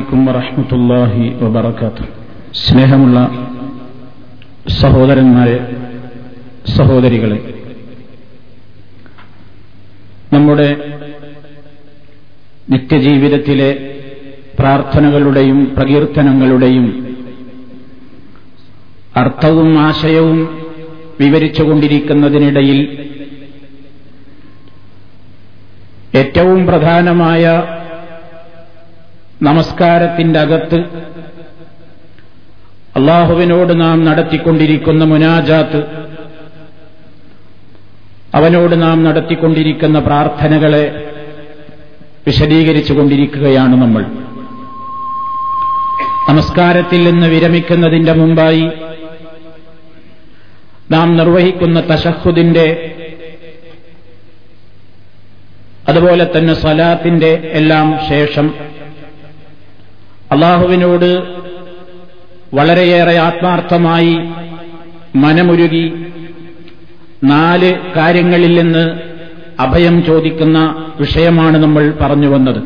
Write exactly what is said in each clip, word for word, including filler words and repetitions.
അലൈക്കും വറഹ്മത്തുള്ളാഹി വബറകാതുഹു. സ്നേഹമുള്ള സഹോദരന്മാരെ, സഹോദരികളെ, നമ്മുടെ നിത്യജീവിതത്തിലെ പ്രാർത്ഥനകളുടെയും പ്രകീർത്തനങ്ങളുടെയും അർത്ഥവും ആശയവും വിവരിച്ചുകൊണ്ടിരിക്കുന്നതിനിടയിൽ ഏറ്റവും പ്രധാനമായ നമസ്കാരത്തിന്റെ അകത്ത് അള്ളാഹുവിനോട് നാം നടത്തിക്കൊണ്ടിരിക്കുന്ന മുനാജാത്ത്, അവനോട് നാം നടത്തിക്കൊണ്ടിരിക്കുന്ന പ്രാർത്ഥനകളെ വിശദീകരിച്ചുകൊണ്ടിരിക്കുകയാണ് നമ്മൾ. നമസ്കാരത്തിൽ നിന്ന് വിരമിക്കുന്നതിന്റെ മുമ്പായി നാം നിർവഹിക്കുന്ന തശഹുദിന്റെ അതുപോലെ തന്നെ സലാത്തിന്റെ എല്ലാം ശേഷം അള്ളാഹുവിനോട് വളരെയേറെ ആത്മാർത്ഥമായി മനമുരുകി നാല് കാര്യങ്ങളിൽ നിന്ന് അഭയം ചോദിക്കുന്ന വിഷയമാണ് നമ്മൾ പറഞ്ഞു വന്നത്.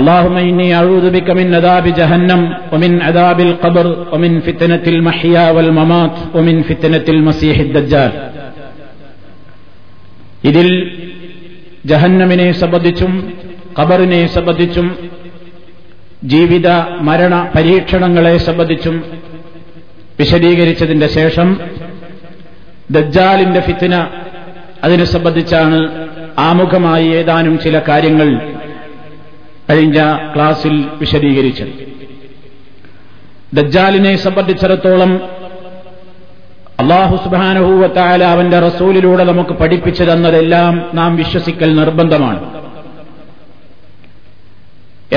അല്ലാഹുമ്മ ഇന്നി അഊദു ബിക മിൻ അദാബി ജഹന്നം വമിൻ അദാബിൽ ഖബർ വമിൻ ഫിത്നത്തിൽ മഹ്യാ വൽ മമാത്ത് വമിൻ ഫിത്നത്തിൽ മസീഹിദ് ദജ്ജാൽ. ഇതിൽ ജഹന്നമിനെ സംബന്ധിച്ചും ഖബറിനെ സംബന്ധിച്ചും ജീവിത മരണ പരീക്ഷണങ്ങളെ സംബന്ധിച്ചും വിശദീകരിച്ചതിന്റെ ശേഷം ദജ്ജാലിന്റെ ഫിത്ന, അതിനെ സംബന്ധിച്ചാണ് ആമുഖമായി ഏതാനും ചില കാര്യങ്ങൾ കഴിഞ്ഞ ക്ലാസിൽ വിശദീകരിച്ചത്. ദജ്ജാലിനെ സംബന്ധിച്ചിടത്തോളം അല്ലാഹു സുബ്ഹാനഹു വ തആല അവന്റെ റസൂലിലൂടെ നമുക്ക് പഠിപ്പിച്ചു തന്നതെല്ലാം നാം വിശ്വസിക്കൽ നിർബന്ധമാണ്.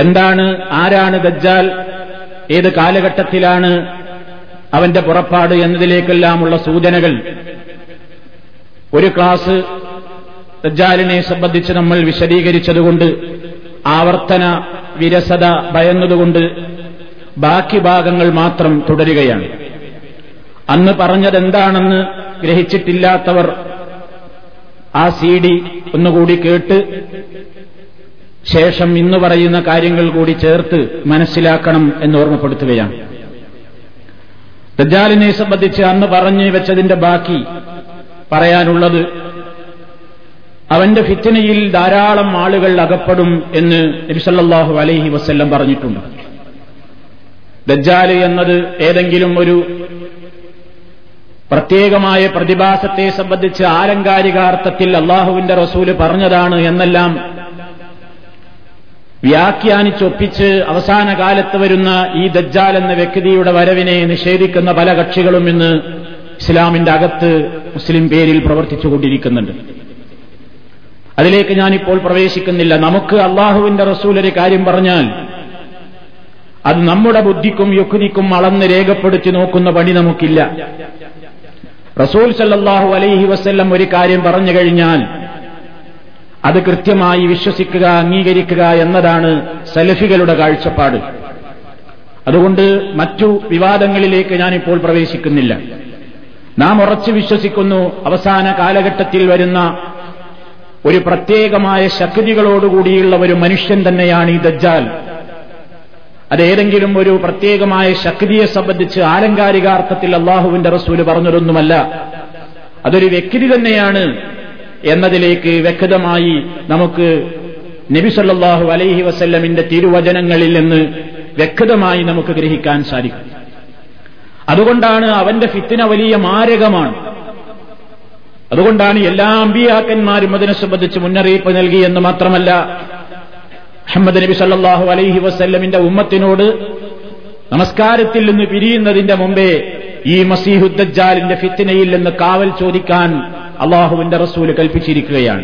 എന്താണ്, ആരാണ് ദജ്ജാൽ, ഏത് കാലഘട്ടത്തിലാണ് അവന്റെ പുറപ്പാട് എന്നതിലേക്കെല്ലാമുള്ള സൂചനകൾ ഒരു ക്ലാസ് ദജ്ജാലിനെ സംബന്ധിച്ച് നമ്മൾ വിശദീകരിച്ചതുകൊണ്ട്, ആവർത്തന വിരസത ഭയന്നതുകൊണ്ട് ബാക്കി ഭാഗങ്ങൾ മാത്രം തുടരുകയാണ്. അന്ന് പറഞ്ഞതെന്താണെന്ന് ഗ്രഹിച്ചിട്ടില്ലാത്തവർ ആ സി ഡി ഒന്നുകൂടി കേട്ട് ശേഷം ഇന്ന് പറയുന്ന കാര്യങ്ങൾ കൂടി ചേർത്ത് മനസ്സിലാക്കണം എന്ന് ഓർമ്മപ്പെടുത്തുകയാണ്. ദജ്ജാലിനെ സംബന്ധിച്ച് അന്ന് പറഞ്ഞു വെച്ചതിന്റെ ബാക്കി പറയാനുള്ളത് അവന്റെ ഫിത്നയിൽ ധാരാളം ആളുകൾ അകപ്പെടും എന്ന് നബി സല്ലല്ലാഹു അലൈഹി വസല്ലം പറഞ്ഞിട്ടുണ്ട്. ദജ്ജാൽ എന്നത് ഏതെങ്കിലും ഒരു പ്രത്യേകമായ പ്രതിഭാസത്തെ സംബന്ധിച്ച് ആലങ്കാരികാർത്ഥത്തിൽ അള്ളാഹുവിന്റെ റസൂല് പറഞ്ഞതാണ് എന്നെല്ലാം വ്യാഖ്യാനിച്ചൊപ്പിച്ച് അവസാന കാലത്ത് വരുന്ന ഈ ദജ്ജാൽ എന്ന വ്യക്തിയുടെ വരവിനെ നിഷേധിക്കുന്ന പല കക്ഷികളും ഇന്ന് ഇസ്ലാമിന്റെ അകത്ത് മുസ്ലിം പേരിൽ പ്രവർത്തിച്ചുകൊണ്ടിരിക്കുന്നുണ്ട്. അതിലേക്ക് ഞാനിപ്പോൾ പ്രവേശിക്കുന്നില്ല. നമുക്ക് അള്ളാഹുവിന്റെ റസൂൽ ഒരു കാര്യം പറഞ്ഞാൽ അത് നമ്മുടെ ബുദ്ധിക്കും യുക്തിക്കും അളന്ന് രേഖപ്പെടുത്തി നോക്കുന്ന പണി നമുക്കില്ല. റസൂൽ സല്ലല്ലാഹു അലൈഹി വസല്ലം ഒരു കാര്യം പറഞ്ഞു കഴിഞ്ഞാൽ അത് കൃത്യമായി വിശ്വസിക്കുക, അംഗീകരിക്കുക എന്നതാണ് സലഫികളുടെ കാഴ്ചപ്പാട്. അതുകൊണ്ട് മറ്റു വിവാദങ്ങളിലേക്ക് ഞാനിപ്പോൾ പ്രവേശിക്കുന്നില്ല. നാം ഉറച്ചു വിശ്വസിക്കുന്നു അവസാന കാലഘട്ടത്തിൽ വരുന്ന ഒരു പ്രത്യേകമായ ശക്തികളോടുകൂടിയുള്ള ഒരു മനുഷ്യൻ തന്നെയാണ് ഈ ദജ്ജാൽ. അതേതെങ്കിലും ഒരു പ്രത്യേകമായ ശക്തിയെ സംബന്ധിച്ച് ആലങ്കാരികാർത്ഥത്തിൽ അള്ളാഹുവിന്റെ റസൂല് പറഞ്ഞതൊന്നുമല്ല, അതൊരു വ്യക്തി തന്നെയാണ് എന്നതിലേക്ക് വ്യക്തമായി നമുക്ക് നബി സല്ലല്ലാഹു അലൈഹി വസല്ലമിന്റെ തിരുവചനങ്ങളിൽ നിന്ന് വ്യക്തമായി നമുക്ക് ഗ്രഹിക്കാൻ സാധിക്കും. അതുകൊണ്ടാണ് അവന്റെ ഫിത്ന വലിയ മാരകമാണ്. അതുകൊണ്ടാണ് എല്ലാ അമ്പിയാക്കന്മാരും അതിനെ സംബന്ധിച്ച് മുന്നറിയിപ്പ് നൽകി എന്ന് മാത്രമല്ല, മുഹമ്മദ് നബി സല്ലല്ലാഹു അലൈഹി വസല്ലമിന്റെ ഉമ്മത്തിനോട് നമസ്കാരത്തിൽ നിന്ന് പിരിയുന്നതിന്റെ മുമ്പേ ഈ മസീഹുദ് ദജ്ജാലിന്റെ ഫിത്നയിൽ നിന്ന് കാവൽ ചോദിക്കാൻ അള്ളാഹുവിന്റെ റസൂല് കൽപ്പിച്ചിരിക്കുകയാണ്.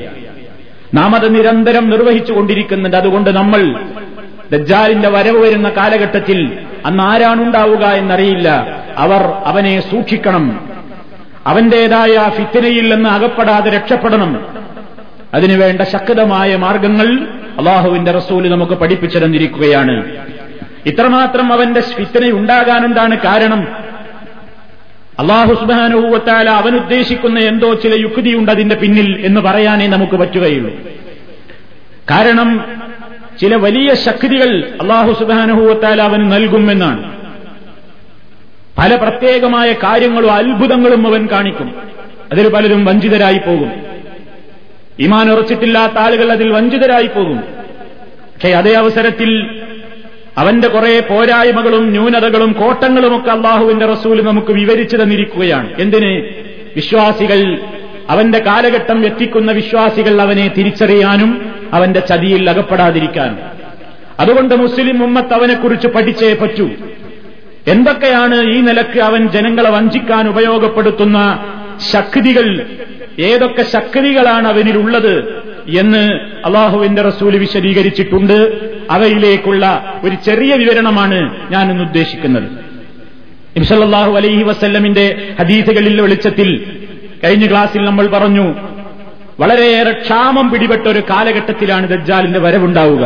നാം അത് നിരന്തരം നിർവഹിച്ചുകൊണ്ടിരിക്കുന്നുണ്ട്. അതുകൊണ്ട് നമ്മൾ ദജ്ജാലിന്റെ വരവ് വരുന്ന കാലഘട്ടത്തിൽ അന്ന് ആരാണുണ്ടാവുക എന്നറിയില്ല. അവർ അവനെ സൂക്ഷിക്കണം, അവന്റേതായ ഫിത്നയിൽ നിന്ന് അകപ്പെടാതെ രക്ഷപ്പെടണം. അതിനുവേണ്ട ശക്തമായ മാർഗങ്ങൾ അള്ളാഹുവിന്റെ റസൂല് നമുക്ക് പഠിപ്പിച്ചു തന്നിരിക്കുകയാണ്. ഇത്രമാത്രം അവന്റെ ഫിത്നയുണ്ടാകാനെന്താണ് കാരണം? അല്ലാഹു സുബ്ഹാനഹു വ തആല അവനുദ്ദേശിക്കുന്ന എന്തോ ചില യുക്തിയുണ്ട് അതിന്റെ പിന്നിൽ എന്ന് പറയാനേ നമുക്ക് പറ്റുകയുള്ളൂ. കാരണം ചില വലിയ ശക്തികൾ അല്ലാഹു സുബ്ഹാനഹു വ തആല അവന് നൽകുമെന്നാണ്. പല പ്രത്യേകമായ കാര്യങ്ങളും അത്ഭുതങ്ങളും അവൻ കാണിക്കും. അതിൽ പലരും വഞ്ചിതരായി പോകും. ഈമാൻ ഉറച്ചിട്ടില്ലാത്ത ആളുകൾ അതിൽ വഞ്ചിതരായി പോകും. പക്ഷേ അതേ അവസരത്തിൽ അവന്റെ കുറെ പോരായ്മകളും ന്യൂനതകളും കോട്ടങ്ങളുമൊക്കെ അള്ളാഹുവിന്റെ റസൂല് നമുക്ക് വിവരിച്ചു തന്നിരിക്കുകയാണ്. എന്തിന്? വിശ്വാസികൾ, അവന്റെ കാലഘട്ടം എത്തിക്കുന്ന വിശ്വാസികൾ അവനെ തിരിച്ചറിയാനും അവന്റെ ചതിയിൽ അകപ്പെടാതിരിക്കാനും. അതുകൊണ്ട് മുസ്ലിം ഉമ്മത്ത് അവനെക്കുറിച്ച് പഠിച്ചേ പറ്റൂ. എന്തൊക്കെയാണ് ഈ നിലക്ക് അവൻ ജനങ്ങളെ വഞ്ചിക്കാൻ ഉപയോഗപ്പെടുത്തുന്ന ശക്തികൾ, ഏതൊക്കെ ശക്തികളാണ് അവനിലുള്ളത് എന്ന് അള്ളാഹുവിന്റെ റസൂല് വിശദീകരിച്ചിട്ടുണ്ട്. അവയിലേക്കുള്ള ഒരു ചെറിയ വിവരണമാണ് ഞാൻ ഇന്ന് ഉദ്ദേശിക്കുന്നത്. നബി സല്ലല്ലാഹു അലൈഹി വസല്ലമിന്റെ ഹദീസുകളിൽ വെളിച്ചത്തിൽ കഴിഞ്ഞ ക്ലാസ്സിൽ നമ്മൾ പറഞ്ഞു, വളരെയേറെ ക്ഷാമം പിടിപെട്ട ഒരു കാലഘട്ടത്തിലാണ് ദജ്ജാലിന്റെ വരവുണ്ടാവുക.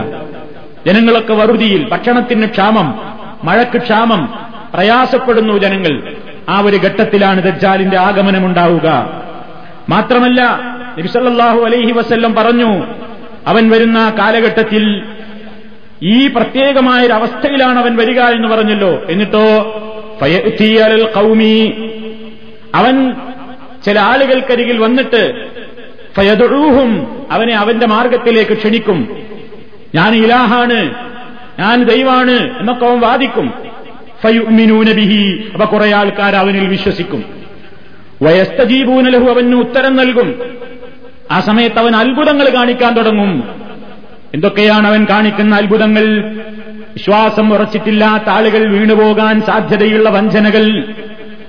ജനങ്ങളൊക്കെ വറുതിയിൽ, ഭക്ഷണത്തിന് ക്ഷാമം, മഴയ്ക്ക് ക്ഷാമം, പ്രയാസപ്പെടുന്നു ജനങ്ങൾ. ആ ഒരു ഘട്ടത്തിലാണ് ദജ്ജാലിന്റെ ആഗമനമുണ്ടാവുക. മാത്രമല്ല, നബി സല്ലല്ലാഹു അലൈഹി വസല്ലം പറഞ്ഞു, അവൻ വരുന്ന കാലഘട്ടത്തിൽ ഈ പ്രത്യേകമായൊരവസ്ഥയിലാണ് അവൻ വരിക എന്ന് പറഞ്ഞല്ലോ. എന്നിട്ടോ ഫയഅ്തിയൽ ഖൗമി, അവൻ ചില ആളുകൾക്കരികിൽ വന്നിട്ട് ഫയദുഊഹും, അവനെ അവന്റെ മാർഗത്തിലേക്ക് ക്ഷണിക്കും. ഞാൻ ഇലാഹാണ്, ഞാൻ ദൈവമാണ് എന്നൊക്കെ അവൻ വാദിക്കും. ഫയുഅ്മിനൂന ബിഹി, അവ കുറെ ആൾക്കാർ അവനിൽ വിശ്വസിക്കും. വയസ്തജീബൂന ലഹു, അവന് ഉത്തരം നൽകും. ആ സമയത്ത് അവൻ അത്ഭുതങ്ങൾ കാണിക്കാൻ തുടങ്ങും. എന്തൊക്കെയാണ് അവൻ കാണിക്കുന്ന അത്ഭുതങ്ങൾ? വിശ്വാസം ഉറച്ചിട്ടില്ലാത്ത ആളുകൾ വീണുപോകാൻ സാധ്യതയുള്ള വഞ്ചനകൾ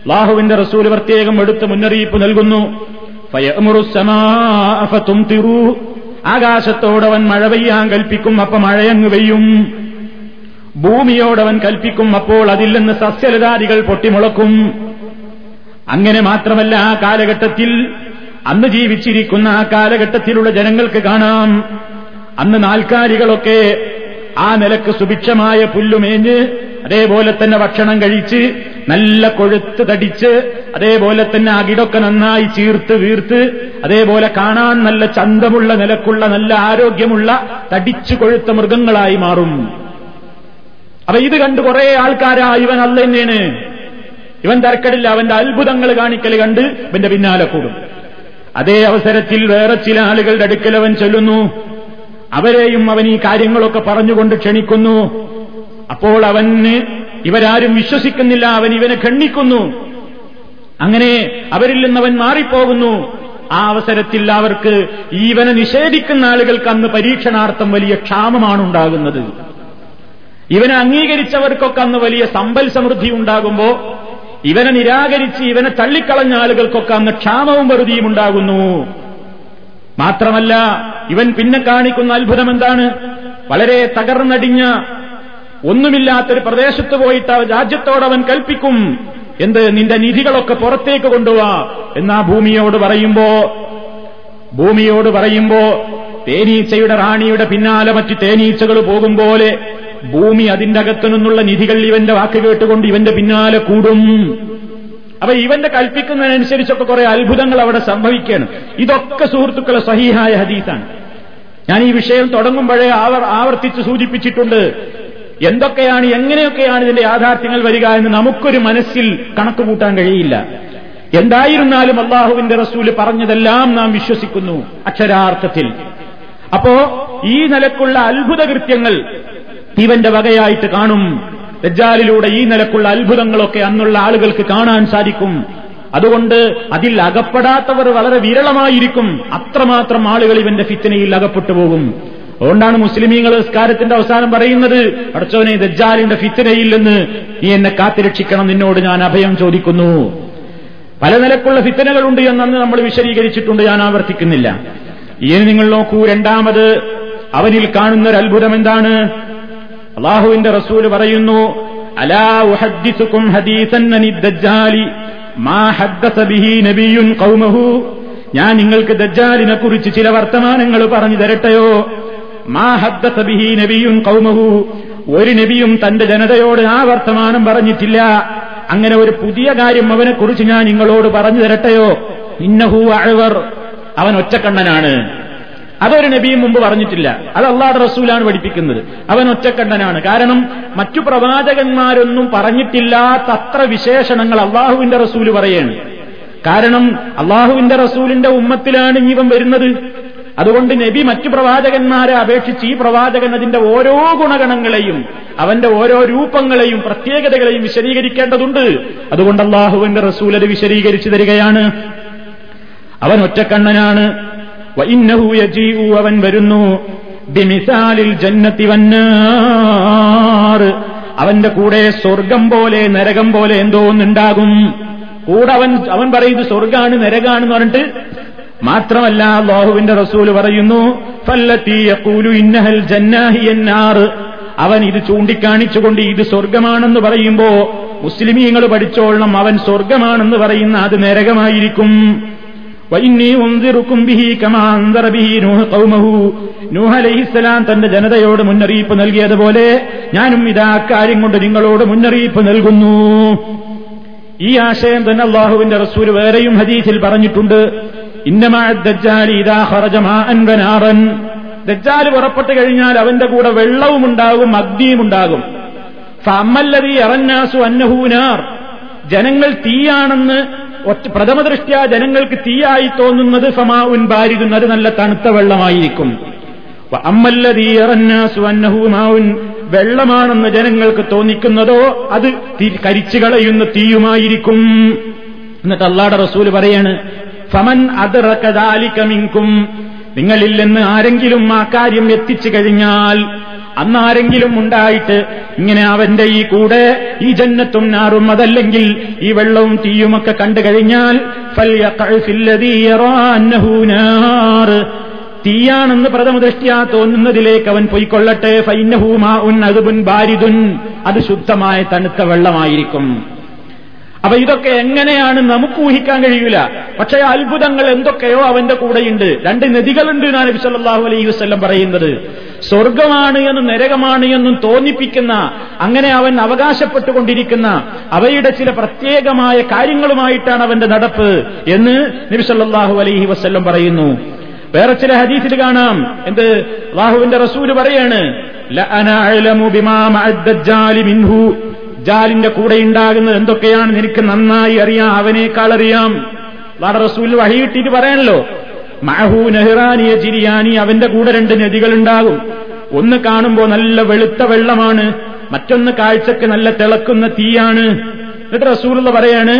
അല്ലാഹുവിന്റെ റസൂൽ പ്രത്യേകം എടുത്ത് മുന്നറിയിപ്പ് നൽകുന്നു. ഫയഅ്മുറു സ്സമാഅ ഫതുംതിറു, ആകാശത്തോടവൻ മഴ പെയ്യാൻ കൽപ്പിക്കും, അപ്പം മഴയങ്ങ് പെയ്യും. ഭൂമിയോടവൻ കൽപ്പിക്കും, അപ്പോൾ അതിൽ നിന്ന് സസ്യലതാദികൾ പൊട്ടിമുളക്കും. അങ്ങനെ മാത്രമല്ല, ആ കാലഘട്ടത്തിൽ, അന്ന് ജീവിച്ചിരിക്കുന്ന ആ കാലഘട്ടത്തിലുള്ള ജനങ്ങൾക്ക് കാണാം, അന്ന് നാൽക്കാലികളൊക്കെ ആ നിലക്ക് സുഭിക്ഷമായ പുല്ലുമേഞ്ഞ്, അതേപോലെ തന്നെ ഭക്ഷണം കഴിച്ച്, നല്ല കൊഴുത്ത് തടിച്ച്, അതേപോലെ തന്നെ അകിടൊക്കെ നന്നായി ചീർത്ത് വീർത്ത്, അതേപോലെ കാണാൻ നല്ല ചന്തമുള്ള നിലക്കുള്ള നല്ല ആരോഗ്യമുള്ള തടിച്ചു കൊഴുത്ത മൃഗങ്ങളായി മാറും. അപ്പൊ ഇത് കണ്ട് കുറെ ആൾക്കാരാ ഇവൻ അല്ല തന്നെയാണ്, ഇവൻ തർക്കടില്ല, അവന്റെ അത്ഭുതങ്ങൾ കാണിക്കൽ കണ്ട് ഇവന്റെ പിന്നാലെ കൂടും. അതേ അവസരത്തിൽ വേറെ ചില ആളുകളുടെ അടുക്കൽ അവൻ ചെല്ലുന്നു. അവരെയും അവൻ ഈ കാര്യങ്ങളൊക്കെ പറഞ്ഞുകൊണ്ട് ക്ഷണിക്കുന്നു. അപ്പോൾ അവന് ഇവരാരും വിശ്വസിക്കുന്നില്ല, അവൻ ഇവനെ ഖണ്ഡിക്കുന്നു. അങ്ങനെ അവരിൽ നിന്നവൻ മാറിപ്പോകുന്നു. ആ അവസരത്തിൽ അവർക്ക്, ഇവനെ നിഷേധിക്കുന്ന ആളുകൾക്ക്, അന്ന് പരീക്ഷണാർത്ഥം വലിയ ക്ഷാമമാണ് ഉണ്ടാകുന്നത്. ഇവനെ അംഗീകരിച്ചവർക്കൊക്കെ അന്ന് വലിയ സമ്പൽ സമൃദ്ധി ഉണ്ടാകുമ്പോൾ, ഇവനെ നിരാകരിച്ച് ഇവനെ തള്ളിക്കളഞ്ഞ ആളുകൾക്കൊക്കെ അന്ന് ക്ഷാമവും വെറുതെയും ഉണ്ടാകുന്നു. മാത്രമല്ല, ഇവൻ പിന്നെ കാണിക്കുന്ന അത്ഭുതം എന്താണ്? വളരെ തകർന്നടിഞ്ഞ ഒന്നുമില്ലാത്തൊരു പ്രദേശത്ത് പോയിട്ട് രാജ്യത്തോടവൻ കൽപ്പിക്കും, എന്ത്, നിന്റെ നിധികളൊക്കെ പുറത്തേക്ക് കൊണ്ടുപോവാ എന്നാ ഭൂമിയോട് പറയുമ്പോ ഭൂമിയോട് പറയുമ്പോ തേനീച്ചയുടെ റാണിയുടെ പിന്നാലെ മറ്റ് തേനീച്ചകൾ പോകും പോലെ ഭൂമി അതിന്റെ അകത്തു നിന്നുള്ള നിധികൾ ഇവന്റെ വാക്ക് കേട്ടുകൊണ്ട് ഇവന്റെ പിന്നാലെ കൂടും. അപ്പൊ ഇവന്റെ കൽപ്പിക്കുന്നതിനനുസരിച്ചൊക്കെ കുറെ അത്ഭുതങ്ങൾ അവിടെ സംഭവിക്കുകയാണ്. ഇതൊക്കെ സുഹൃത്തുക്കളെ സഹീഹായ ഹദീസാണ്. ഞാൻ ഈ വിഷയം തുടങ്ങുമ്പോഴേ അവർ ആവർത്തിച്ച് സൂചിപ്പിച്ചിട്ടുണ്ട്. എന്തൊക്കെയാണ്, എങ്ങനെയൊക്കെയാണ് ഇതിന്റെ യാഥാർത്ഥ്യങ്ങൾ വരിക എന്ന് നമുക്കൊരു മനസ്സിൽ കണക്ക് കൂട്ടാൻ കഴിയില്ല. എന്തായിരുന്നാലും അള്ളാഹുവിന്റെ റസൂല് പറഞ്ഞതെല്ലാം നാം വിശ്വസിക്കുന്നു അക്ഷരാർത്ഥത്തിൽ. അപ്പോ ഈ നിലക്കുള്ള അത്ഭുത കൃത്യങ്ങൾ ഇവന്റെ വകയായിട്ട് കാണും. ദജ്ജാലിലൂടെ ഈ നിലക്കുള്ള അത്ഭുതങ്ങളൊക്കെ അന്നുള്ള ആളുകൾക്ക് കാണാൻ സാധിക്കും. അതുകൊണ്ട് അതിൽ അകപ്പെടാത്തവർ വളരെ വിരളമായിരിക്കും. അത്രമാത്രം ആളുകൾ ഇവന്റെ ഫിത്നയിൽ അകപ്പെട്ടു പോകും. അതുകൊണ്ടാണ് മുസ്ലിമീങ്ങൾ നിസ്കാരത്തിന്റെ അവസാനം പറയുന്നത്, പടച്ചോനെ, ദജ്ജാലിന്റെ ഫിത്നയിൽ നിന്ന് നീ എന്നെ കാത്തുരക്ഷിക്കണം, നിന്നോട് ഞാൻ അഭയം ചോദിക്കുന്നു. പല നിലക്കുള്ള ഫിത്നകളുണ്ട് എന്നന്ന് നമ്മൾ വിശദീകരിച്ചിട്ടുണ്ട്, ഞാൻ ആവർത്തിക്കുന്നില്ല. ഇനി നിങ്ങൾ നോക്കൂ, രണ്ടാമത് അവനിൽ കാണുന്ന ഒരു അത്ഭുതം എന്താണ്? അല്ലാഹുവിന്റെ റസൂല് പറയുന്നു, അലാ ഉഹദ്ദിസുകും ഹദീസൻ അനി ദജ്ജാലി മാ ഹദ്ദസ ബിഹി നബിയുൻ ഖൗമഹു, ഞാൻ നിങ്ങൾക്ക് ദജ്ജാലിനെ കുറിച്ച് ചില വർത്തമാനങ്ങൾ പറഞ്ഞു തരട്ടെയോ, മാ ഹദ്ദസ ബിഹി നബിയുൻ ഖൗമഹു, ഒരു നബിയും തന്റെ ജനതയോട് ആ വർത്തമാനം പറഞ്ഞിട്ടില്ല, അങ്ങനെ ഒരു പുതിയ കാര്യം അവനെ കുറിച്ച് ഞാൻ നിങ്ങളോട് പറഞ്ഞു തരട്ടെയോ, ഇന്നഹു അഅ്വർ, അവൻ ഒറ്റക്കണ്ണനാണ്, അതൊരു നബിയും മുമ്പ് പറഞ്ഞിട്ടില്ല. അത് അള്ളാഹുവിന്റെ റസൂലാണ് പഠിപ്പിക്കുന്നത്. അവൻ ഒറ്റക്കണ്ണനാണ്. കാരണം മറ്റു പ്രവാചകന്മാരൊന്നും പറഞ്ഞിട്ടില്ലാത്ത അത്ര വിശേഷണങ്ങൾ അള്ളാഹുവിന്റെ റസൂല് പറയാണ്. കാരണം അള്ളാഹുവിന്റെ റസൂലിന്റെ ഉമ്മത്തിലാണ് ഇവൻ വരുന്നത്. അതുകൊണ്ട് നബി മറ്റു പ്രവാചകന്മാരെ അപേക്ഷിച്ച് ഈ പ്രവാചകൻ അതിന്റെ ഓരോ ഗുണഗണങ്ങളെയും അവന്റെ ഓരോ രൂപങ്ങളെയും പ്രത്യേകതകളെയും വിശദീകരിക്കേണ്ടതുണ്ട്. അതുകൊണ്ട് അള്ളാഹുവിന്റെ റസൂൽ അത് വിശദീകരിച്ചു തരികയാണ്. അവൻ ഒറ്റക്കണ്ണനാണ്. വഇന്നഹു യജീഉ, അവൻ വരുന്നു, ബിമിസാലിൽ ജന്നത്തി വന്നാർ, അവന്റെ കൂടെ സ്വർഗം പോലെ നരകം പോലെ എന്തോന്നുണ്ടാകും. കൂടെ അവൻ അവൻ പറയുന്നു സ്വർഗാണ് നരകാണെന്ന് പറഞ്ഞിട്ട് മാത്രമല്ല അല്ലാഹുവിന്റെ റസൂൽ പറയുന്നു ഫല്ലത്തി യഖൂലു ഇന്നഹൽ ജന്നാഹി അന്നാർ, അവൻ ഇത് ചൂണ്ടിക്കാണിച്ചുകൊണ്ട് ഇത് സ്വർഗമാണെന്ന് പറയുമ്പോ മുസ്ലിമീങ്ങൾ പഠിച്ചോളണം, അവൻ സ്വർഗമാണെന്ന് പറയുന്ന അത് നരകമായിരിക്കും. വഇന്നീ ഉൻസിറുക്കും ബിഹി കമാ അൻദറ ബിഹി നൂഹ് ഖൗമഹു, നൂഹ് അലൈഹിസ്സലാം തന്റെ ജനതയോട് മുന്നറിയിപ്പ് നൽകിയതുപോലെ ഞാനും ഇതാ കാര്യം കൊണ്ട് നിങ്ങളോട് മുന്നറിയിപ്പ് നൽകുന്നു. ഈ ആശയം തന്നെ അല്ലാഹുവിന്റെ റസൂൽ വേറെയും ഹദീസിൽ പറഞ്ഞിട്ടുണ്ട്. ഇന്നമഅ ദജ്ജാലി ഇദാ ഖറജ മാഅൻ വനാറൻ, ദജ്ജാൽ പുറപ്പെട്ടു കഴിഞ്ഞാൽ അവന്റെ കൂടെ വെള്ളവും ഉണ്ടാകും അഗ്നിയും ഉണ്ടാകും. ഫഅമ്മല്ലദീ അറന്നാസു അന്നഹു നാർ, ജനങ്ങൾ തീയാണെന്ന് പ്രഥമ ദൃഷ്ട്യാ ജനങ്ങൾക്ക് തീയായി തോന്നുന്നത് ഫമാഉൻ ബാരിദുൻ, അത് നല്ല തണുത്ത വെള്ളമായിരിക്കും. വഅമ്മല്ലദീ അറന്നാസു അന്നഹു മാഉൻ, വെള്ളമാണെന്ന് ജനങ്ങൾക്ക് തോന്നിക്കുന്നതോ അത് കരിച്ചു കളയുന്ന തീയുമായിരിക്കും. എന്നിട്ട് അല്ലാഹുവിന്റെ റസൂൽ പറയാണ് ഫമൻ അദ്റക ദാലിക മിൻകും, നിങ്ങളിൽ നിന്ന് ആരെങ്കിലും ആ കാര്യം എത്തിച്ചു കഴിഞ്ഞാൽ, അന്നാരെങ്കിലും ഉണ്ടായിട്ട് ഇങ്ങനെ അവന്റെ ഈ കൂടെ ഈ ജന്നത്തും നാറും അതല്ലെങ്കിൽ ഈ വെള്ളവും തീയുമൊക്കെ കണ്ടു കഴിഞ്ഞാൽ ഫൽയഖഅ് ഫില്ലദീ യറാ അന്നഹു നാർ, തീയാണെന്ന് പ്രഥമ ദൃഷ്ട്യാ തോന്നുന്നതിലേക്ക് അവൻ പൊയ്ക്കൊള്ളട്ടെ. ഫഇന്നഹു മാഉൻ അദബുൻ ബാരിദുൻ, അത് ശുദ്ധമായ തണുത്ത വെള്ളമായിരിക്കും. അപ്പൊ ഇതൊക്കെ എങ്ങനെയാണ് നമുക്ക് ഊഹിക്കാൻ കഴിയൂല. പക്ഷേ അത്ഭുതങ്ങൾ എന്തൊക്കെയോ അവന്റെ കൂടെയുണ്ട്. രണ്ട് നദികളുണ്ട് എന്നാണ് നബി സല്ലല്ലാഹു അലൈഹി വസല്ലം പറയുന്നത്. സ്വർഗമാണ് എന്നും നരകമാണ് എന്നും തോന്നിപ്പിക്കുന്ന, അങ്ങനെ അവൻ അവകാശപ്പെട്ടുകൊണ്ടിരിക്കുന്ന അവയുടെ ചില പ്രത്യേകമായ കാര്യങ്ങളുമായിട്ടാണ് അവന്റെ നടപ്പ് എന്ന് നബി സല്ലല്ലാഹു അലൈഹി വസല്ലം പറയുന്നു. വേറെ ചില ഹദീസിൽ കാണാം എന്ത്, അല്ലാഹുവിന്റെ റസൂൽ പറയാണ് ലഅന അഅലമു ബിമാ മഅദ്ദജ്ജാലി മിൻഹു, ദജ്ജാലിന്റെ കൂടെ ഉണ്ടാകുന്നത് എന്തൊക്കെയാണെന്ന് എനിക്ക് നന്നായി അറിയാം, അവനേക്കാൾ അറിയാം. അല്ലാഹുവിന്റെ റസൂൽ വഹിയിട്ടിട്ട് പറയാണല്ലോ മഅഹു നഹ്റാനിയ ജിരിയാനി, അവന്റെ കൂടെ രണ്ട് നദികളുണ്ടാകും. ഒന്ന് കാണുമ്പോൾ നല്ല വെളുത്ത വെള്ളമാണ്, മറ്റൊന്ന് കാഴ്ചക്ക് നല്ല തിളക്കുന്ന തീയാണ്. എന്നിട്ട് റസൂലുള്ള പറയാണ്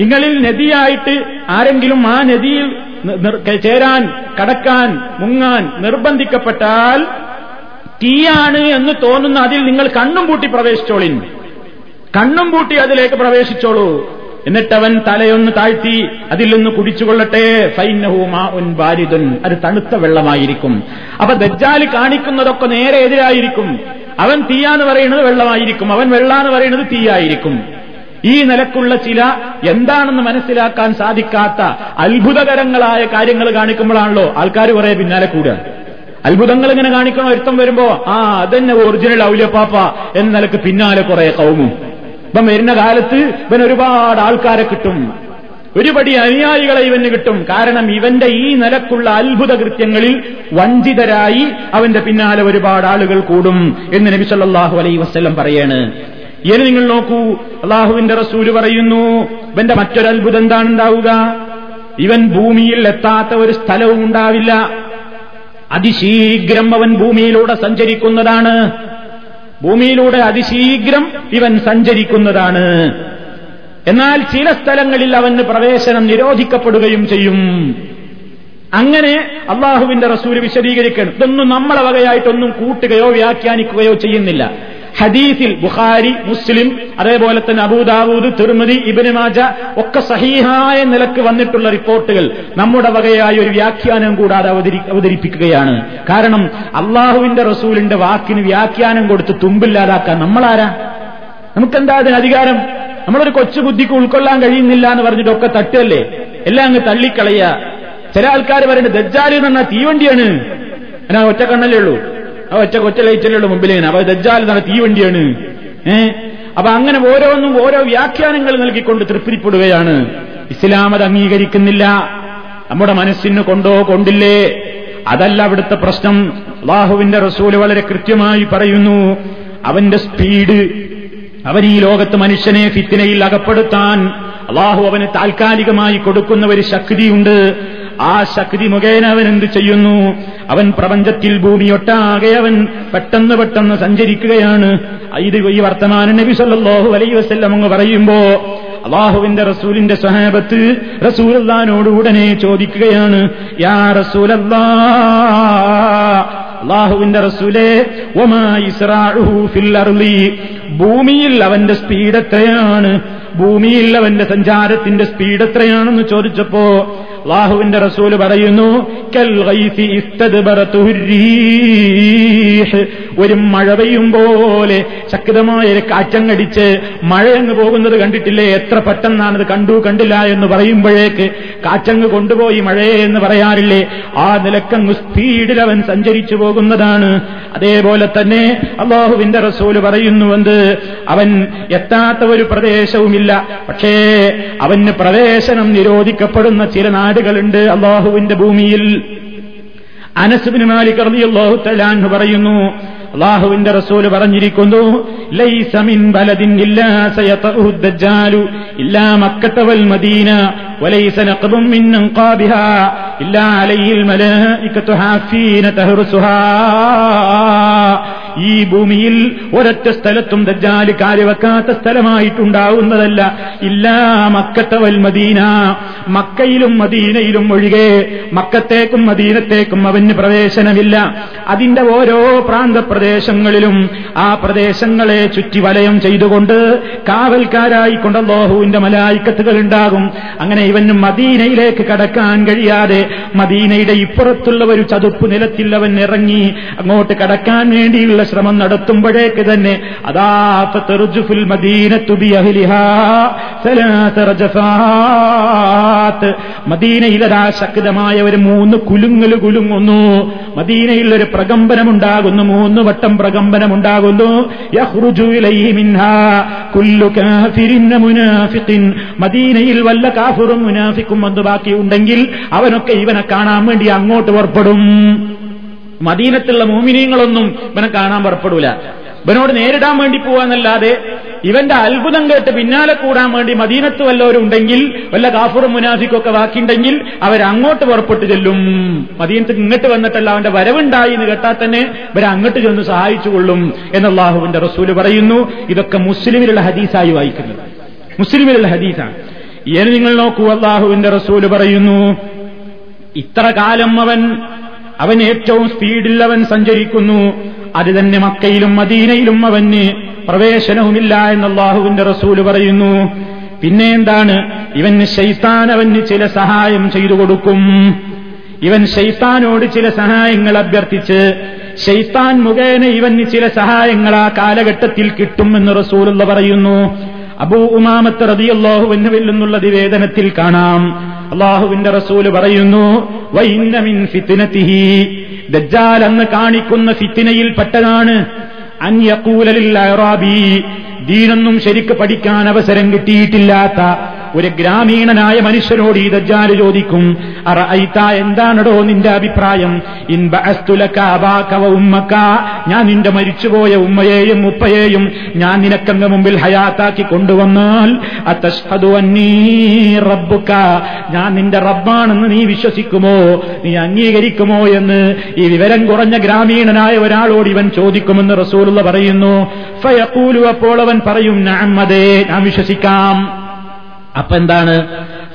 നിങ്ങളിൽ നദിയായിട്ട് ആരെങ്കിലും ആ നദിയിൽ ചേരാൻ കടക്കാൻ മുങ്ങാൻ നിർബന്ധിക്കപ്പെട്ടാൽ തീയാണ് എന്ന് തോന്നുന്ന അതിൽ നിങ്ങൾ കണ്ണും പൂട്ടി പ്രവേശിച്ചോളിൻ, കണ്ണും പൂട്ടി അതിലേക്ക് പ്രവേശിച്ചോളൂ. എന്നിട്ടവൻ തലയൊന്ന് താഴ്ത്തി അതിൽ നിന്ന് കുടിച്ചുകൊള്ളട്ടെ. ഫൈന്നഹു മാഉൻ ബാരിദുൻ, അത് തണുത്ത വെള്ളമായിരിക്കും. അപ്പൊ ദജ്ജാല് കാണിക്കുന്നതൊക്കെ നേരെ എതിരായിരിക്കും. അവൻ തീയാന്ന് പറയുന്നത് വെള്ളമായിരിക്കും, അവൻ വെള്ളാന്ന് പറയുന്നത് തീയായിരിക്കും. ഈ നിലക്കുള്ള ചില എന്താണെന്ന് മനസ്സിലാക്കാൻ സാധിക്കാത്ത അത്ഭുതകരങ്ങളായ കാര്യങ്ങൾ കാണിക്കുമ്പോഴാണല്ലോ ആൾക്കാർ കുറെ പിന്നാലെ കൂടുക. അത്ഭുതങ്ങൾ ഇങ്ങനെ കാണിക്കണം ഒരുത്തം വരുമ്പോ ആ അതന്നെ ഒറിജിനൽ ഔലിയപ്പാപ്പ എന്ന നിലക്ക് പിന്നാലെ കുറെ കൗമും. ഇപ്പം വരുന്ന കാലത്ത് ഇവൻ ഒരുപാട് ആൾക്കാരെ കിട്ടും, ഒരുപടി അനുയായികളെ ഇവന് കിട്ടും. കാരണം ഇവന്റെ ഈ നിലക്കുള്ള അത്ഭുത കൃത്യങ്ങളിൽ വഞ്ചിതരായി അവന്റെ പിന്നാലെ ഒരുപാട് ആളുകൾ കൂടും എന്ന് നബി സല്ലല്ലാഹു അലൈഹി വസല്ലം പറയാണ്. ഇനി നിങ്ങൾ നോക്കൂ, അള്ളാഹുവിന്റെ റസൂല് പറയുന്നു ഇവന്റെ മറ്റൊരു അത്ഭുതം എന്താണ് ഉണ്ടാവുക, ഇവൻ ഭൂമിയിൽ എത്താത്ത ഒരു സ്ഥലവും ഉണ്ടാവില്ല, അതിശീഘ്രം അവൻ ഭൂമിയിലൂടെ സഞ്ചരിക്കുന്നതാണ്, ഭൂമിയിലൂടെ അതിശീഘ്രം ഇവൻ സഞ്ചരിക്കുന്നതാണ്. എന്നാൽ ചില സ്ഥലങ്ങളിൽ അവന് പ്രവേശനം നിരോധിക്കപ്പെടുകയും ചെയ്യും. അങ്ങനെ അള്ളാഹുവിന്റെ റസൂല് വിശദീകരിക്കണം. ഇതൊന്നും നമ്മളെ വകയായിട്ടൊന്നും കൂട്ടുകയോ വ്യാഖ്യാനിക്കുകയോ ചെയ്യുന്നില്ല. ഹദീസിൽ ബുഖാരി മുസ്ലിം അതേപോലെ തന്നെ അബൂദാവൂദ് തിർമിദി ഇബ്നു മാജ ഒക്കെ സഹീഹായ നിലക്ക് വന്നിട്ടുള്ള റിപ്പോർട്ടുകൾ നമ്മുടെ വകയായ ഒരു വ്യാഖ്യാനം കൂടാതെ അവതരിപ്പിക്കുകയാണ്. കാരണം അള്ളാഹുവിന്റെ റസൂലിന്റെ വാക്കിന് വ്യാഖ്യാനം കൊടുത്ത് തുമ്പില്ലാതാക്കാൻ നമ്മളാരാ, നമുക്കെന്താ അതിന് അധികാരം? നമ്മളൊരു കൊച്ചു ബുദ്ധിക്ക് ഉൾക്കൊള്ളാൻ കഴിയുന്നില്ല എന്ന് പറഞ്ഞിട്ടൊക്കെ തട്ടല്ലേ, എല്ലാം അങ്ങ് തള്ളിക്കളയുക. ചില ആൾക്കാർ പറയുന്നത് ദജ്ജാല് എന്ന് പറഞ്ഞാൽ തീവണ്ടിയാണ്, എന്നാ ഒറ്റ കണ്ണല്ലേ ഉള്ളൂ, ആ ഒറ്റ കൊച്ച ലൈറ്റല്ലുള്ള മുമ്പിലേന്, അപ്പൊ ദജ്ജാൽ നട തീവണ്ടിയാണ്. ഏഹ് അപ്പൊ അങ്ങനെ ഓരോന്നും ഓരോ വ്യാഖ്യാനങ്ങൾ നൽകിക്കൊണ്ട് തൃപ്തിപ്പെടുകയാണ്. ഇസ്ലാം അത് അംഗീകരിക്കുന്നില്ല. നമ്മുടെ മനസ്സിന് കൊണ്ടോ കൊണ്ടില്ലേ, അതല്ല അവിടുത്തെ പ്രശ്നം. അല്ലാഹുവിന്റെ റസൂല് വളരെ കൃത്യമായി പറയുന്നു, അവന്റെ സ്പീഡ്, അവൻ ഈ ലോകത്ത് മനുഷ്യനെ ഫിത്നയിൽ അകപ്പെടുത്താൻ അല്ലാഹു അവന് താൽക്കാലികമായി കൊടുക്കുന്ന ഒരു ശക്തിയുണ്ട്. ആ ശക്തി മുഖേന അവൻ എന്ത് ചെയ്യുന്നു? അവൻ പ്രപഞ്ചത്തിൽ ഭൂമിയൊട്ടാകെ അവൻ പെട്ടെന്ന് പെട്ടെന്ന് സഞ്ചരിക്കുകയാണ്. ഇത് ഈ വർത്തമാനം നബി സല്ലല്ലാഹു അലൈഹി വസല്ലം അങ്ങ് പറയുമ്പോ അല്ലാഹുവിന്റെ റസൂലിന്റെ സ്വഹാബത്ത് റസൂലുള്ളാഹിനോട് ഉടനെ ചോദിക്കുകയാണ്, യാ റസൂലല്ലാഹ്, അല്ലാഹുവിന്റെ റസൂലേ, വമാ ഇസ്റാഉഹു ഫിൽ അർളി, ഭൂമിയിൽ അവന്റെ സ്പീഡ് എത്രയാണ്, ഭൂമിയിൽ അവന്റെ സഞ്ചാരത്തിന്റെ സ്പീഡ് എത്രയാണെന്ന് ചോദിച്ചപ്പോ അല്ലാഹുവിന്റെ റസൂല് പറയുന്നു, കൽ ഗൈസി ഇസ്തദ്ബറതുഹു റീഹ്, ഒരു മഴ പെയ്യും പോലെ ശക്തമായ ഒരു കാറ്റങ്ങടിച്ച് മഴയങ്ങ് പോകുന്നത് കണ്ടിട്ടില്ലേ, എത്ര പെട്ടെന്നാണത്, കണ്ടു കണ്ടില്ല എന്ന് പറയുമ്പോഴേക്ക് കാറ്റങ്ങ് കൊണ്ടുപോയി മഴയെ എന്ന് പറയാറില്ലേ, ആ നിലക്കങ്ങ് സ്പീഡിൽ അവൻ സഞ്ചരിച്ചു പോകുന്നതാണ്. അതേപോലെ തന്നെ അല്ലാഹുവിന്റെ റസൂല് പറയുന്നുവെന്ന്, അവൻ എത്താത്ത ഒരു പ്രദേശവുമില്ല, പക്ഷേ അവന് പ്രവേശനം നിരോധിക്കപ്പെടുന്ന ചില നാടുകളുണ്ട് അല്ലാഹുവിന്റെ ഭൂമിയിൽ. അനസ് ഇബ്നു മാലിക് റളിയല്ലാഹു തആല അൻഹു പറയുന്നു, അല്ലാഹുവിന്റെ റസൂല് പറഞ്ഞിരിക്കുന്നു, ലൈസ മിൻ ബലദിൻ ഇല്ലാ സയതഉഹു ദജ്ജാലു ഇല്ലാ മക്കത വൽ മദീന വലൈസ നഖബും മിൻ അൻഖാബിഹാ ഇല്ലാ അലൈഹിൽ മലായികതു ഹാഫീന തഹ്റുസുഹാ. ഈ ഭൂമിയിൽ ഒരൊറ്റ സ്ഥലത്തും ദജ്ജാല് കാര്യവെക്കാത്ത സ്ഥലമായിട്ടുണ്ടാവുന്നതല്ല, ഇല്ലാ മക്കത വൽ മദീന, മക്കയിലും മദീനയിലും ഒഴികെ മക്കത്തേക്കും മദീനത്തേക്കും അവന് പ്രവേശനമില്ല. അതിന്റെ ഓരോ പ്രാന്തപ്രദേശങ്ങളിലും ആ പ്രദേശങ്ങളെ ചുറ്റി വലയം ചെയ്തുകൊണ്ട് കാവൽക്കാരായിക്കൊണ്ട് അല്ലാഹുവിന്റെ മലായിക്കത്തുകൾ ഉണ്ടാകും. അങ്ങനെ ഇവന് മദീനയിലേക്ക് കടക്കാൻ കഴിയാതെ മദീനയുടെ ഇപ്പുറത്തുള്ള ഒരു ചതുപ്പ് നിലത്തിൽ അവൻ ഇറങ്ങി അങ്ങോട്ട് കടക്കാൻ വേണ്ടിയുള്ള ശ്രമം നടത്തുമ്പോഴേക്ക് തന്നെ അതാ ഫതർജുഫുൽ മദീനതു ബിഅഹ്ലിഹാ സലാസ റജഫാ, മദീനയിലതാ ശക്തമായ ഒരു മൂന്ന് കുലുങ്ങൽ കുലുങ്ങുന്നു, മദീനയിൽ ഒരു പ്രകമ്പനമുണ്ടാകുന്നു, മൂന്ന് വട്ടം പ്രകമ്പനമുണ്ടാകുന്നു. യഖ്റുജു ഇലൈഹി മിൻഹാ കുല്ലു കാഫിരിൻ മുനാഫിഖിൻ, മദീനയിൽ വല്ല കാഫിറും മുനാഫിക്കും വന്നു ബാക്കി ഉണ്ടെങ്കിൽ അവനൊക്കെ ഇവനെ കാണാൻ വേണ്ടി അങ്ങോട്ട് പുറപ്പെടും. മദീനത്തുള്ള മുഅ്മിനീങ്ങളൊന്നും ഇവനെ കാണാൻ പുറപ്പെടൂല, ഇവനോട് നേരിടാൻ വേണ്ടി പോവാന്നല്ലാതെ ഇവന്റെ അത്ഭുതം കേട്ട് പിന്നാലെ കൂടാൻ വേണ്ടി മദീനത്ത് വല്ലവരും ഉണ്ടെങ്കിൽ, വല്ല കാഫറും മുനാഫിക്കൊക്കെ ബാക്കിയുണ്ടെങ്കിൽ അവരങ്ങോട്ട് പുറപ്പെട്ടു ചെല്ലും. മദീനത്ത് ഇങ്ങോട്ട് വന്നിട്ടല്ല അവന്റെ വരവുണ്ടായി എന്ന് കേട്ടാൽ തന്നെ ഇവരങ്ങോട്ട് ചെന്ന് സഹായിച്ചു കൊള്ളും എന്ന് അല്ലാഹുവിന്റെ റസൂല് പറയുന്നു. ഇതൊക്കെ മുസ്ലിമിലുള്ള ഹദീസായി വായിക്കുന്നത്, മുസ്ലിമിലുള്ള ഹദീസാണ്. ഇനി നിങ്ങൾ നോക്കൂ, അല്ലാഹുവിന്റെ റസൂല് പറയുന്നു, ഇത്ര കാലം അവൻ അവൻ ഏറ്റവും സ്പീഡിൽ അവൻ സഞ്ചരിക്കുന്നു, അത് തന്നെ മക്കയിലും മദീനയിലും അവന് പ്രവേശനവുമില്ല എന്ന് അല്ലാഹുവിന്റെ റസൂല് പറയുന്നു. പിന്നെ എന്താണ്? ഇവന് ശൈത്താൻ അവന് ചില സഹായം ചെയ്തു കൊടുക്കും. ഇവൻ ശൈത്താനോട് ചില സഹായങ്ങൾ അഭ്യർത്ഥിച്ച് ശൈത്താൻ മുഖേന ഇവന് ചില സഹായങ്ങൾ ആ കാലഘട്ടത്തിൽ കിട്ടും എന്ന് റസൂലുള്ള പറയുന്നു. അബൂ ഉമാമത്ത് റളിയല്ലാഹു അൻഹുവിൽ നിന്നുള്ള നിവേദനത്തിൽ കാണാം, അല്ലാഹുവിന്റെ റസൂല് പറയുന്നു, വഇന്ന മിൻ ഫിത്നതിഹി, ദജ്ജാൽ എന്ന് കാണിക്കുന്ന ഫിത്നയിൽ പെട്ടതാണ്, അൻ യഖൂല ലിൽ അറാബി, ദീനൊന്നും ശരിക്ക് പഠിക്കാൻ അവസരം കിട്ടിയിട്ടില്ലാത്ത ഒരു ഗ്രാമീണനായ മനുഷ്യനോട് ഈ ദജ്ജാൽ ചോദിക്കും, അറഅയ്ത, എന്താണടോ നിന്റെ അഭിപ്രായം, ഇൻ ബഅസ്തു ലക അബാക വ ഉമ്മക, ഞാൻ നിന്റെ മരിച്ചുപോയ ഉമ്മയെയും ഉപ്പയെയും ഞാൻ നിനക്കങ്ങ് മുമ്പിൽ ഹയാത്താക്കി കൊണ്ടുവന്നാൽ, അതഷ്ഹദു അന്നീ റബ്ബുക, ഞാൻ നിന്റെ റബ്ബാണെന്ന് നീ വിശ്വസിക്കുമോ, നീ അംഗീകരിക്കുമോ എന്ന് ഈ വിവരം കുറഞ്ഞ ഗ്രാമീണനായ ഒരാളോട് ഇവൻ ചോദിക്കുമെന്ന് റസൂലുള്ള പറയുന്നു. ഫയഖൂലു, അപ്പോൾ അവൻ പറയും, നഅം, അതെ ഞാൻ വിശ്വസിക്കാം. അപ്പൊ എന്താണ്?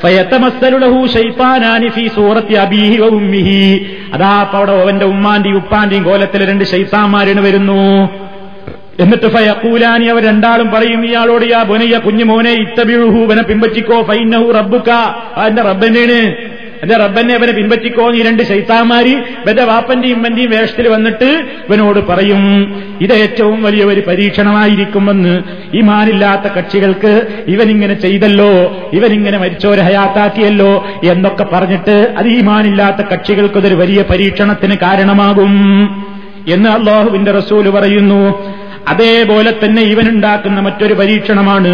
ഫയതമസ്സലു ലഹു ശൈത്താനാനി ഫീ സൂറത്തി അബീഹി വ ഉമ്മിഹി, അതാ അവിടെ അവന്റെ ഉമ്മാന്റെയും ഉപ്പാന്റെയും കോലത്തിൽ രണ്ട് ശൈത്താന്മാരാണ് വരുന്നു. എന്നിട്ട് ഫയഖൂലാനി, അവർ രണ്ടാളും പറയും ഇയാളോട്, യാ ബുനയ്യ, കുഞ്ഞുമോനെ, ഇത്തബിഉഹു, ഇവനെ പിൻപറ്റിക്കോ, ഫഇന്നഹു റബ്ബുക, എന്റെ റബ്ബനാണ്, എന്റെ റബ്ബനെ ഇവനെ പിൻപറ്റിക്കോ. ഈ രണ്ട് ശൈത്താന്മാര് ഇവന്റെ വാപ്പന്റെയും ഉമ്മന്റെയും വേഷത്തിൽ വന്നിട്ട് ഇവനോട് പറയും. ഇത് ഏറ്റവും വലിയ ഒരു പരീക്ഷണമായിരിക്കുമെന്ന് ഈമാനില്ലാത്ത കക്ഷികൾക്ക്, ഇവനിങ്ങനെ ചെയ്തല്ലോ, ഇവനിങ്ങനെ മരിച്ചവരെ ഹയാത്താക്കിയല്ലോ എന്നൊക്കെ പറഞ്ഞിട്ട് അത് ഈമാനില്ലാത്ത കക്ഷികൾക്ക് ഇതൊരു വലിയ പരീക്ഷണത്തിന് കാരണമാകും എന്ന് അല്ലാഹുവിന്റെ റസൂല് പറയുന്നു. അതേപോലെ തന്നെ ഇവനുണ്ടാക്കുന്ന മറ്റൊരു പരീക്ഷണമാണ്,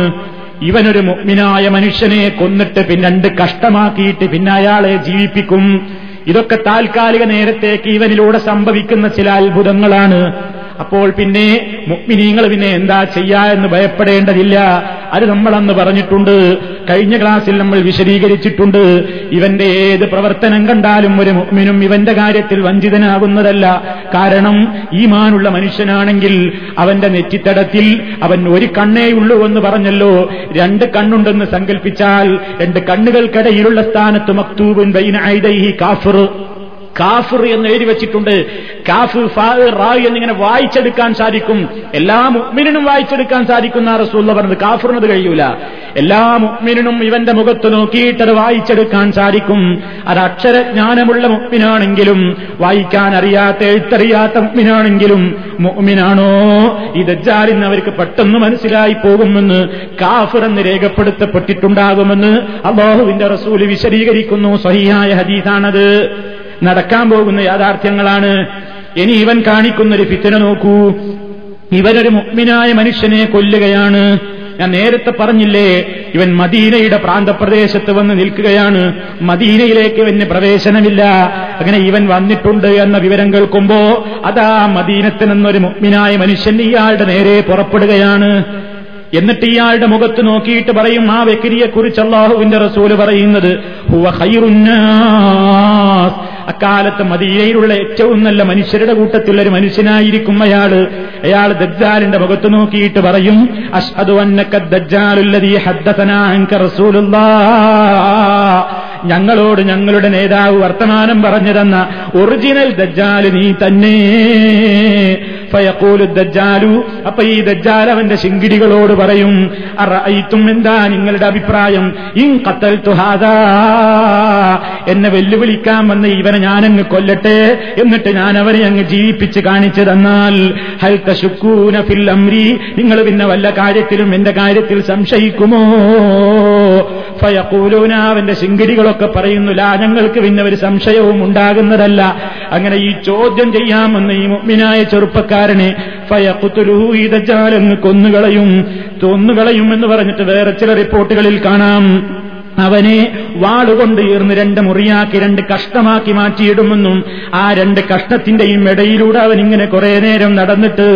ഇവനൊരു മുഅ്മിനായ മനുഷ്യനെ കൊന്നിട്ട് പിന്നെ രണ്ട് കഷ്ടമാക്കിയിട്ട് പിന്നെ അയാളെ ജീവിപ്പിക്കും. ഇതൊക്കെ താൽക്കാലിക നേരത്തേക്ക് ഇവനിലൂടെ സംഭവിക്കുന്ന ചില അത്ഭുതങ്ങളാണ്. അപ്പോൾ പിന്നെ മുഅ്മിനീങ്ങൾ പിന്നെ എന്താ ചെയ്യാ എന്ന് ഭയപ്പെടേണ്ടതില്ല. അത് നമ്മളന്ന് പറഞ്ഞിട്ടുണ്ട്, കഴിഞ്ഞ ക്ലാസ്സിൽ നമ്മൾ വിശദീകരിച്ചിട്ടുണ്ട്. ഇവന്റെ ഏത് പ്രവർത്തനം കണ്ടാലും ഒരു മുഅ്മിനും ഇവന്റെ കാര്യത്തിൽ വഞ്ചിതനാകുന്നതല്ല. കാരണം ഈമാനുള്ള മനുഷ്യനാണെങ്കിൽ അവന്റെ നെറ്റിത്തടത്തിൽ അവൻ ഒരു കണ്ണേ ഉള്ളൂ എന്ന് പറഞ്ഞല്ലോ, രണ്ട് കണ്ണുണ്ടെന്ന് സങ്കല്പിച്ചാൽ രണ്ട് കണ്ണുകൾക്കിടയിലുള്ള സ്ഥാനത്ത് മക്തൂബുൻ ബൈന ഐദൈഹി കാഫിർ കാഫിർ എന്ന് എഴുതി വെച്ചിട്ടുണ്ട്. കാഫിർ ഫാ റാ എന്നിങ്ങനെ വായിച്ചെടുക്കാൻ സാധിക്കും, എല്ലാ മുഅ്മിനും വായിച്ചെടുക്കാൻ സാധിക്കുന്ന റസൂലുള്ള പറഞ്ഞത്. കാഫിറിനത് കഴിയൂല. എല്ലാ മുഅ്മിനും ഇവന്റെ മുഖത്ത് നോക്കിയിട്ടത് വായിച്ചെടുക്കാൻ സാധിക്കും. അത് അക്ഷരജ്ഞാനമുള്ള മുഅ്മിനാണെങ്കിലും വായിക്കാൻ അറിയാത്ത എഴുത്തറിയാത്ത മുഅ്മിനാണെങ്കിലും മുഅ്മിനാണോ ഈ ദജ്ജാലിന് അവർക്ക് പെട്ടെന്ന് മനസ്സിലായി പോകുമെന്ന്, കാഫിർ എന്ന് രേഖപ്പെടുത്തപ്പെട്ടിട്ടുണ്ടാകുമെന്ന് അല്ലാഹുവിന്റെ റസൂല് വിശദീകരിക്കുന്നു. സ്വഹീഹായ ഹദീസാണത്. നടക്കാൻ പോകുന്ന യാഥാർത്ഥ്യങ്ങളാണ്. ഇനി ഇവൻ കാണിക്കുന്നൊരു ഫിത്ന നോക്കൂ. ഇവനൊരു മുഅ്മിനായ മനുഷ്യനെ കൊല്ലുകയാണ്. ഞാൻ നേരത്തെ പറഞ്ഞില്ലേ, ഇവൻ മദീനയുടെ പ്രാന്തപ്രദേശത്ത് വന്ന് നിൽക്കുകയാണ്. മദീനയിലേക്ക് ഇവന് പ്രവേശനമില്ല. അങ്ങനെ ഇവൻ വന്നിട്ടുണ്ട് എന്ന വിവരം കേൾക്കുമ്പോ അതാ മദീനത്തിൽ നിന്നൊരു മുഅ്മിനായ മനുഷ്യൻ ഇയാളുടെ നേരെ പുറപ്പെടുകയാണ്. എന്നിട്ട് ഇയാളുടെ മുഖത്ത് നോക്കിയിട്ട് പറയും, ആ വ്യക്തിയെക്കുറിച്ച് അല്ലാഹുവിന്റെ റസൂല് പറയുന്നത്, ഹുവ ഖൈറുന്നാസ്, അക്കാലത്ത് മദീനയിലുള്ള ഏറ്റവും നല്ല മനുഷ്യരുടെ കൂട്ടത്തിലുള്ള ഒരു മനുഷ്യനായിരിക്കും അയാള്. അയാൾ ദജ്ജാലിന്റെ മുഖത്ത് നോക്കിയിട്ട് പറയും, അഷ്ഹദു അന്നക ദജ്ജാലുല്ലദീ ഹദ്ദസനാ അൻക റസൂലുള്ളാഹ്, ഞങ്ങളോട് ഞങ്ങളുടെ നേതാവ് വർത്തമാനം പറഞ്ഞതെന്ന ഒറിജിനൽ ദജ്ജാല് നീ തന്നെ. ഫയഖൂലു ദജ്ജാലു, അപ്പൊ ഈ ദജ്ജാൽ അവന്റെ ശിങ്കിടികളോട് പറയും, അറഅയ്തും, എന്താ നിങ്ങളുടെ അഭിപ്രായം, ഇൻ ഖതൽതു ഹാദാ, എന്നെ വെല്ലുവിളിക്കാൻ വന്ന ഇവനെ ഞാനങ്ങ് കൊല്ലട്ടെ, എന്നിട്ട് ഞാൻ അവനെ അങ്ങ് ജീവിപ്പിച്ച് കാണിച്ചു തന്നാൽ, ഹൽ തശുക്കൂന ഫിൽ അംരി, നിങ്ങൾ പിന്നെ വല്ല കാര്യത്തിലും എന്റെ കാര്യത്തിൽ സംശയിക്കുമോ? ഫയഖൂലൂന, അവന്റെ ശിങ്കിടികളൊക്കെ പറയുന്നു, ലാ, ഞങ്ങൾക്ക് പിന്നെ ഒരു സംശയവും ഉണ്ടാകുന്നതല്ല. അങ്ങനെ ഈ ചോദ്യം ചെയ്യാമെന്ന് ഈ മുഅ്മിനായ ചെറുപ്പക്കാരനെ ഫയഖ്തുലുഹു, ഈ ദജ്ജാലെന്ന് കൊന്നുകളയും കൊന്നുകളയും എന്ന് പറഞ്ഞിട്ട് വേറെ ചില റിപ്പോർട്ടുകളിൽ കാണാം അവനെ വാളുകൊണ്ട് ഈർന്ന് രണ്ട് മുറിയാക്കി രണ്ട് കഷ്ണമാക്കി മാറ്റിയിടുമെന്നും, ആ രണ്ട് കഷ്ണത്തിന്റെയും ഇടയിലൂടെ അവൻ ഇങ്ങനെ കുറെ നേരം നടന്നിട്ട്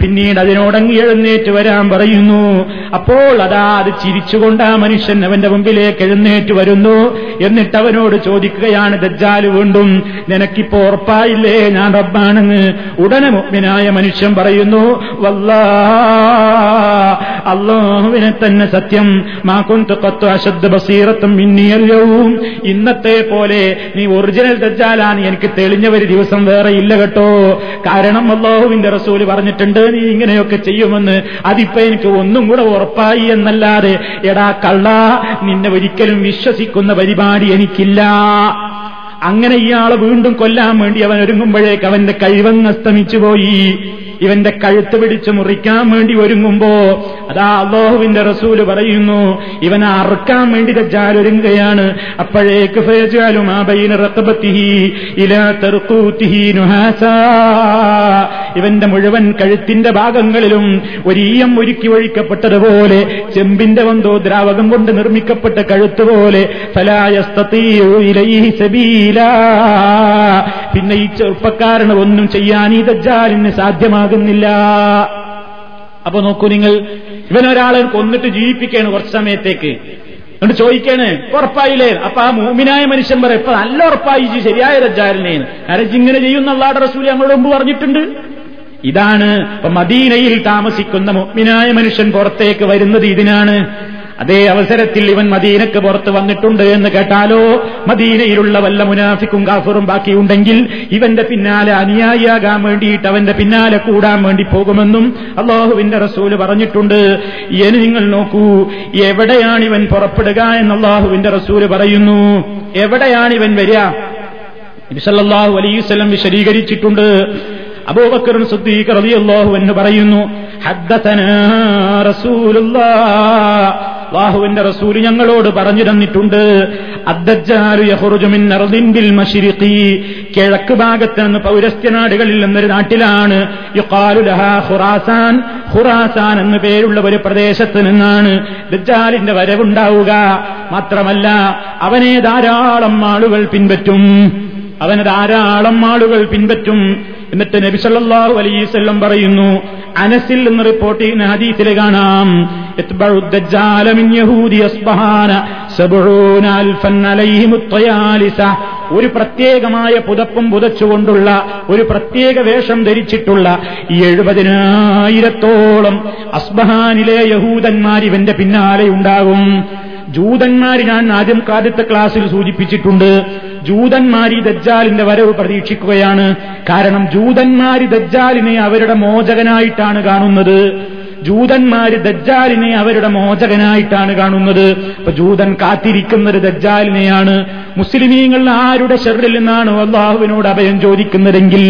പിന്നീട് അതിനോടങ്ങി എഴുന്നേറ്റ് വരാൻ പറയുന്നു. അപ്പോൾ അതാ അത് ചിരിച്ചുകൊണ്ട് ആ മനുഷ്യൻ അവന്റെ മുമ്പിലേക്ക് എഴുന്നേറ്റ് വരുന്നു. എന്നിട്ട് അവനോട് ചോദിക്കുകയാണ് ദജ്ജാല് വീണ്ടും, നിനക്കിപ്പോ ഉറപ്പായില്ലേ ഞാൻ റബ്ബാണെന്ന്? ഉടനെ മുഅ്മിനായ മനുഷ്യൻ പറയുന്നു, വല്ലാഹ്, അല്ലാഹുവിനെ തന്നെ സത്യം, മാ കുന്തു ഖത്തു അശദ്ദ ബസീറ, ഇന്നത്തെ പോലെ നീ ഒറിജിനൽ ദജ്ജാലാണ് എനിക്ക് തെളിഞ്ഞ ഒരു ദിവസം വേറെ ഇല്ല കേട്ടോ. കാരണം അല്ലാഹുവിന്റെ റസൂല് പറഞ്ഞിട്ടുണ്ട് നീ ഇങ്ങനെയൊക്കെ ചെയ്യുമെന്ന്. അതിപ്പോ എനിക്ക് ഒന്നും കൂടെ ഉറപ്പായി എന്നല്ലാതെ എടാ കള്ളാ, നിന്നെ ഒരിക്കലും വിശ്വസിക്കുന്ന പരിപാടി എനിക്കില്ല. അങ്ങനെ ഇയാളെ വീണ്ടും കൊല്ലാൻ വേണ്ടി അവൻ ഒരുങ്ങുമ്പോഴേക്ക് അവന്റെ കഴിവങ്ങ് അസ്തമിച്ചു പോയി. ഇവന്റെ കഴുത്ത് പിടിച്ച് മുറിക്കാൻ വേണ്ടി ഒരുങ്ങുമ്പോ അതാ അല്ലാഹുവിന്റെ റസൂല് പറയുന്നു, ഇവനെ അറുക്കാൻ വേണ്ടി ദജ്ജാൽ ഒരുങ്ങുകയാണ്. അപ്പോഴേക്ക് ഫയജാലുമാ ബൈന റഖബതിഹി ഇലാ തർഖൂതിഹി നുഹാസാ, ഇവന്റെ മുഴുവൻ കഴുത്തിന്റെ ഭാഗങ്ങളിലും ഒരീയം ഒരുക്കി ഒഴിക്കപ്പെട്ടതുപോലെ ചെമ്പിന്റെ വന്തോ ദ്രാവകം കൊണ്ട് നിർമ്മിക്കപ്പെട്ട കഴുത്തുപോലെ ഫലാ യസ്തതീഉ ഇലൈഹി സബീലാ, പിന്നെ ഈ ചെറുപ്പക്കാരന് ഒന്നും ചെയ്യാൻ ഈ ദജ്ജാലിന് സാധ്യമാണ്. അപ്പൊ നോക്കൂ നിങ്ങൾ, ഇവനൊരാളെ കൊന്നിട്ട് ജീവിപ്പിക്കുകയാണ് കുറച്ച് സമയത്തേക്ക്. എന്നിട്ട് ചോദിക്കാണ് ഉറപ്പായില്ലേ? അപ്പൊ ആ മുഅ്മിനായ മനുഷ്യൻ പറയും, ഇപ്പൊ നല്ല ഉറപ്പായി ശരിയായ ദജ്ജാലിനെ, കാരണം ഇങ്ങനെ ചെയ്യുന്ന അല്ലാഹുവിന്റെ റസൂൽ ഞങ്ങളുടെ മുമ്പ് പറഞ്ഞിട്ടുണ്ട്. ഇതാണ് ഇപ്പൊ മദീനയിൽ താമസിക്കുന്ന മുഅ്മിനായ മനുഷ്യൻ പുറത്തേക്ക് വരുന്നത്. ഇതിനാണ് അതേ അവസരത്തിൽ ഇവൻ മദീനക്ക് പുറത്ത് വന്നിട്ടുണ്ട് എന്ന് കേട്ടാലോ, മദീനയിലുള്ള വല്ല മുനാഫിക്കും കാഫറും ബാക്കിയുണ്ടെങ്കിൽ ഇവന്റെ പിന്നാലെ അനുയായിയാകാൻ വേണ്ടിയിട്ട് അവന്റെ പിന്നാലെ കൂടാൻ വേണ്ടി പോകുമെന്നും അല്ലാഹുവിന്റെ റസൂല് പറഞ്ഞിട്ടുണ്ട്. ഇനി നിങ്ങൾ നോക്കൂ, എവിടെയാണ് ഇവൻ പുറപ്പെടുക എന്ന് അല്ലാഹുവിന്റെ റസൂല് പറയുന്നു. എവിടെയാണ് ഇവൻ വരിക? നബി സല്ലല്ലാഹു അലൈഹി വസല്ലം വിശദീകരിച്ചിട്ടുണ്ട്. അബൂബക്കർ സിദ്ദീഖ് റളിയല്ലാഹു അൻഹു പറയുന്നു, ഹദ്ദസനാ റസൂലുള്ളാഹ്, അല്ലാഹുവിന്റെ റസൂൽ ഞങ്ങളോട് പറഞ്ഞു തന്നിട്ടുണ്ട്, അദ്ദജ്ജാലു യഖ്റുജു മിൻ അർദിൻ ബിൽ മശ്രിഖി, കിഴക്ക് ഭാഗത്ത് നിന്ന് പൗരസ്ത്യനാടുകളിൽ നിന്നൊരു നാട്ടിലാണ്, യുഖാലു ലഹാ ഖുറാസാൻ, ഖുറാസാൻ എന്നു പേരുള്ള ഒരു പ്രദേശത്ത് നിന്നാണ് ദജ്ജാലിന്റെ വരവുണ്ടാവുക. മാത്രമല്ല അവനെ ധാരാളം ആളുകൾ പിൻപറ്റും. അവന് ധാരാളം ആളുകൾ പിൻപറ്റും. എന്നിട്ട് നബി സല്ലല്ലാഹു അലൈഹി വസല്ലം പറയുന്നു, അനസിൽ എന്ന് റിപ്പോർട്ട് ചെയ്യുന്ന ഹദീസിൽ കാണാം, ഇത്ബഉ ദജ്ജാല മിൻ യഹൂദി അസ്ബഹാന സബഊന അൽഫൻ അലൈഹിം ത്വയാലിസ. ഒരു പ്രത്യേകമായ പുതപ്പും പുതച്ചുകൊണ്ടുള്ള ഒരു പ്രത്യേക വേഷം ധരിച്ചിട്ടുള്ള എഴുപതിനായിരത്തോളം അസ്ബഹാനിലെ യഹൂദന്മാർ ഇവന്റെ പിന്നാലെ ഉണ്ടാകും. ജൂതന്മാർ ഞാൻ ആദ്യം ആദ്യത്തെ ക്ലാസ്സിൽ സൂചിപ്പിച്ചിട്ടുണ്ട്, ജൂതന്മാരി ദജ്ജാലിന്റെ വരവ് പ്രതീക്ഷിക്കുകയാണ്. കാരണം ജൂതന്മാരി ദജ്ജാലിനെ അവരുടെ മോചകനായിട്ടാണ് കാണുന്നത്, ജൂതന്മാര് ദജ്ജാലിനെ അവരുടെ മോചകനായിട്ടാണ് കാണുന്നത്. അപ്പൊ ജൂതൻ കാത്തിരിക്കുന്നത് ദജ്ജാലിനെയാണ്. മുസ്ലിമീങ്ങൾ ആരുടെ ശർറിൽ നിന്നാണ് അല്ലാഹുവിനോട് അഭയം ചോദിക്കുന്നതെങ്കിൽ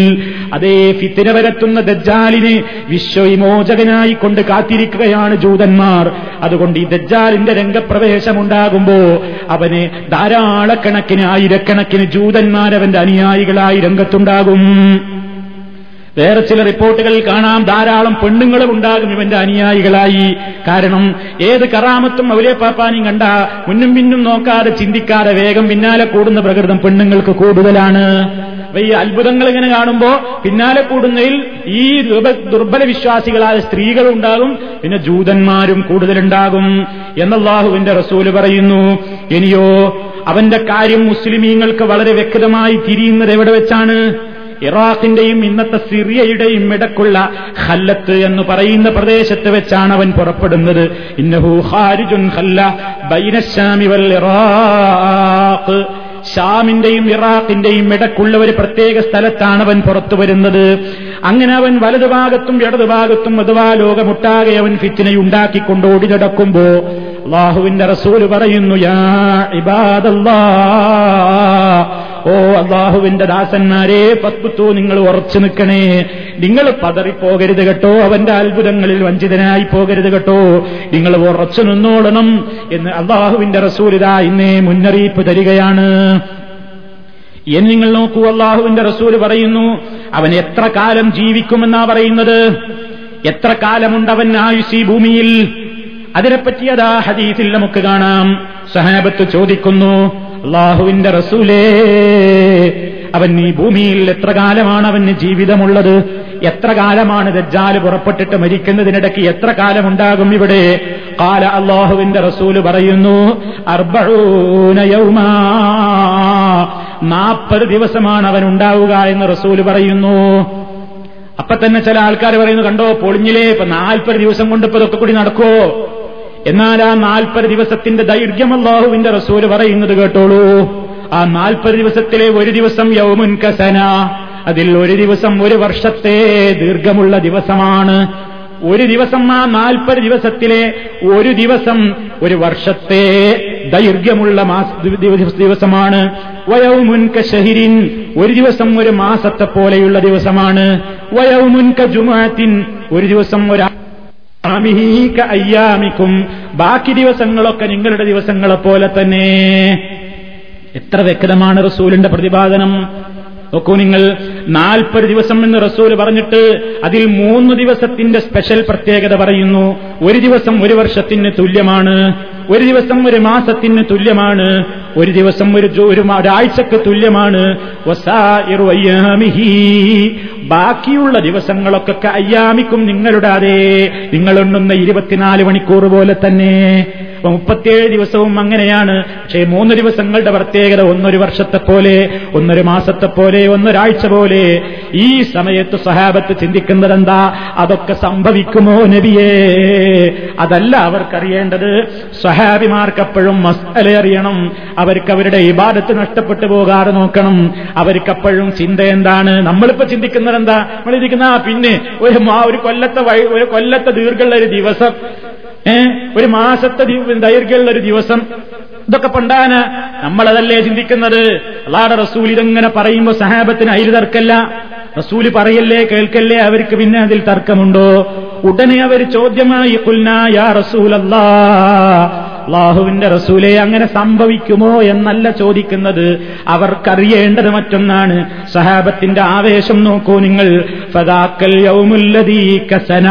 അതേ ഫിത്ന വരത്തുന്ന ദജ്ജാലിനെ വിശ്വവിമോചകനായി കൊണ്ട് കാത്തിരിക്കുകയാണ് ജൂതന്മാർ. അതുകൊണ്ട് ഈ ദജ്ജാലിന്റെ രംഗപ്രവേശമുണ്ടാകുമ്പോ അവന് ധാരാളക്കണക്കിന് ആയിരക്കണക്കിന് ജൂതന്മാരവന്റെ അനുയായികളായി രംഗത്തുണ്ടാകും. വേറെ ചില റിപ്പോർട്ടുകളിൽ കാണാം ധാരാളം പെണ്ണുങ്ങളും ഉണ്ടാകും ഇവന്റെ അനുയായികളായി. കാരണം ഏത് കറാമത്തും അവലെ പാപ്പാനെയും കണ്ട മുന്നും പിന്നും നോക്കാതെ ചിന്തിക്കാതെ വേഗം പിന്നാലെ കൂടുന്ന പ്രകൃതം പെണ്ണുങ്ങൾക്ക് കൂടുതലാണ്. ഈ അത്ഭുതങ്ങൾ ഇങ്ങനെ കാണുമ്പോ പിന്നാലെ കൂടുന്നതിൽ ഈ ദുർബല വിശ്വാസികളായ സ്ത്രീകളുണ്ടാകും, പിന്നെ ജൂതന്മാരും കൂടുതലുണ്ടാകും എന്നല്ലാഹുവിന്റെ റസൂല് പറയുന്നു. ഇനിയോ അവന്റെ കാര്യം മുസ്ലിമീങ്ങൾക്ക് വളരെ വ്യക്തമായി തിരിയുന്നത് എവിടെ വെച്ചാണ്? ഇറാഖിന്റെയും ഇന്നത്തെ സിറിയയുടെയും ഇടക്കുള്ള ഖല്ലത്ത് എന്ന് പറയുന്ന പ്രദേശത്ത് വെച്ചാണ് അവൻ പുറപ്പെടുന്നത്. ഇന്നഹു ഖാരിജുൻ ഖല്ല ബൈന ശാമി വൽ ഇറാഖ്. ഷാമിന്റെയും ഇറാഖിന്റെയും ഇടക്കുള്ള ഒരു പ്രത്യേക സ്ഥലത്താണ് അവൻ പുറത്തു വരുന്നത്. അങ്ങനെ അവൻ വലതുഭാഗത്തും ഇടതുഭാഗത്തും അഥവാ ലോകമൊട്ടാകെ അവൻ ഫിത്നയുണ്ടാക്കിക്കൊണ്ട് ഓടി നടക്കുമ്പോ അല്ലാഹുവിന്റെ റസൂല് പറയുന്നു, യാ ഇബാദല്ലാഹ്, ഓ അള്ളാഹുവിന്റെ ദാസന്മാരെ, ഫത്ബുത്തു, നിങ്ങൾ ഉറച്ചു നിൽക്കണേ, നിങ്ങൾ പതറിപ്പോകരുത് കേട്ടോ, അവന്റെ അത്ഭുതങ്ങളിൽ വഞ്ചിതനായി പോകരുത് കേട്ടോ, നിങ്ങൾ ഉറച്ചു നിന്നോളണം എന്ന് അള്ളാഹുവിന്റെ റസൂൽ ഇതാ ഇന്നേ മുന്നറിയിപ്പ് തരികയാണ്. എന്ന് നിങ്ങൾ നോക്കൂ, അള്ളാഹുവിന്റെ റസൂല് പറയുന്നു, അവൻ എത്ര കാലം ജീവിക്കുമെന്നാ പറയുന്നത്. എത്ര കാലമുണ്ടവൻ ആയുസ് ഈ ഭൂമിയിൽ? അതിനെപ്പറ്റി അതാ ഹദീസിൽ നമുക്ക് കാണാം. സഹാബത്ത് ചോദിക്കുന്നു, അല്ലാഹുവിന്റെ റസൂലേ, അവൻ ഈ ഭൂമിയിൽ എത്ര കാലമാണ് അവന് ജീവിതമുള്ളത്? എത്ര കാലമാണ് ദജ്ജാൽ പുറപ്പെട്ടിട്ട് മരിക്കുന്നതിനിടയ്ക്ക് എത്ര കാലമുണ്ടാകും ഇവിടെ? ഖാല, അല്ലാഹുവിന്റെ റസൂല് പറയുന്നു, അർബഊന യൗമാ, നാൽപ്പത് ദിവസമാണ് അവൻ ഉണ്ടാവുക എന്ന് റസൂല് പറയുന്നു. അപ്പൊ തന്നെ ചില ആൾക്കാർ പറയുന്നു, കണ്ടോ പൊളിഞ്ഞില്ലേ, ഇപ്പൊ നാൽപ്പത് ദിവസം കൊണ്ട് ഇപ്പൊ ഇതൊക്കെ കൂടി നടക്കുവോ? എന്നാൽ ആ നാൽപ്പത് ദിവസത്തിന്റെ ദൈർഘ്യം അല്ലാഹുവിന്റെ റസൂല് പറയുന്നത് കേട്ടോളൂ, ആ നാൽപ്പത് ദിവസത്തിലെ ഒരു ദിവസം യൗമുൻ കസന, അതിൽ ഒരു ദിവസം ഒരു വർഷത്തെ ദീർഘമുള്ള ദിവസമാണ്. ഒരു ദിവസം, ആ നാൽപ്പത് ദിവസത്തിലെ ഒരു ദിവസം ഒരു വർഷത്തെ ദൈർഘ്യമുള്ള ദിവസമാണ്. വയൗമുൻ കശഹരിൻ, ഒരു ദിവസം ഒരു മാസത്തെ പോലെയുള്ള ദിവസമാണ്. വയൗമുൻ കജുമാത്തിൻ, ഒരു ദിവസം ഒരു, ബാക്കി ദിവസങ്ങളൊക്കെ നിങ്ങളുടെ ദിവസങ്ങളെ പോലെ തന്നെ. എത്ര വ്യക്തമാണ് റസൂലിന്റെ പ്രതിപാദനം. നോക്കൂ നിങ്ങൾ, നാൽപ്പത് ദിവസം എന്ന് റസൂല് പറഞ്ഞിട്ട് അതിൽ മൂന്ന് ദിവസത്തിന്റെ സ്പെഷ്യൽ പ്രത്യേകത പറയുന്നു. ഒരു ദിവസം ഒരു വർഷത്തിന് തുല്യമാണ്, ഒരു ദിവസം ഒരു മാസത്തിന് തുല്യമാണ്, ഒരു ദിവസം ഒരു ഒരാഴ്ചക്ക് തുല്യമാണ്. ബാക്കിയുള്ള ദിവസങ്ങളൊക്കെ അയ്യാമിക്കും, നിങ്ങളുടെ അതേ, നിങ്ങളുണ്ടുന്ന ഇരുപത്തിനാല് മണിക്കൂർ പോലെ തന്നെ. മുപ്പത്തിയേഴ് ദിവസവും അങ്ങനെയാണ്. പക്ഷേ മൂന്ന് ദിവസങ്ങളുടെ പ്രത്യേകത, ഒന്നൊരു വർഷത്തെ പോലെ, ഒന്നൊരു മാസത്തെ പോലെ, ഒന്നൊരാഴ്ച പോലെ. ഈ സമയത്ത് സഹാബത്ത് ചിന്തിക്കുന്നത് എന്താ? അതൊക്കെ സംഭവിക്കുമോ നബിയേ? അതല്ല അവർക്കറിയേണ്ടത്. സഹാബിമാർക്കപ്പോഴും മസ്അല അറിയണം, അവർക്ക് അവരുടെ ഇബാദത്ത് നഷ്ടപ്പെട്ടു പോകാതെ നോക്കണം. അവർക്കപ്പോഴും ചിന്ത എന്താണ്? നമ്മളിപ്പോ ചിന്തിക്കുന്നത് എന്താ? നമ്മളിരിക്കുന്ന ആ പിന്നെ ഒരു ഒരു കൊല്ലത്തെ ഒരു കൊല്ലത്തെ ദീർഘമുള്ള ഒരു ദിവസം, ഏഹ് ഒരു മാസത്തെ ദൈർഘ്യമുള്ള ഒരു ദിവസം, ഇതൊക്കെ പണ്ടാന് നമ്മളതല്ലേ ചിന്തിക്കുന്നത്. അല്ലാഹുവിന്റെ റസൂൽ ഇതെങ്ങനെ പറയുമ്പോ സഹാബത്തിന് അതിൽ തർക്കല്ല. റസൂല് പറയല്ലേ കേൾക്കല്ലേ, അവർക്ക് പിന്നെ അതിൽ തർക്കമുണ്ടോ? ഉടനെ അവർ ചോദ്യമായി, ഖുൽനാ യാ റസൂലല്ലാഹ്, അല്ലാഹുവിന്റെ റസൂലെ, അങ്ങനെ സംഭവിക്കുമോ എന്നല്ല ചോദിക്കുന്നത്. അവർക്കറിയേണ്ടത് മറ്റൊന്നാണ്. സഹാബത്തിന്റെ ആവേശം നോക്കൂ നിങ്ങൾ. ഫദാക്കൽ യൗമുല്ലദീ കസന,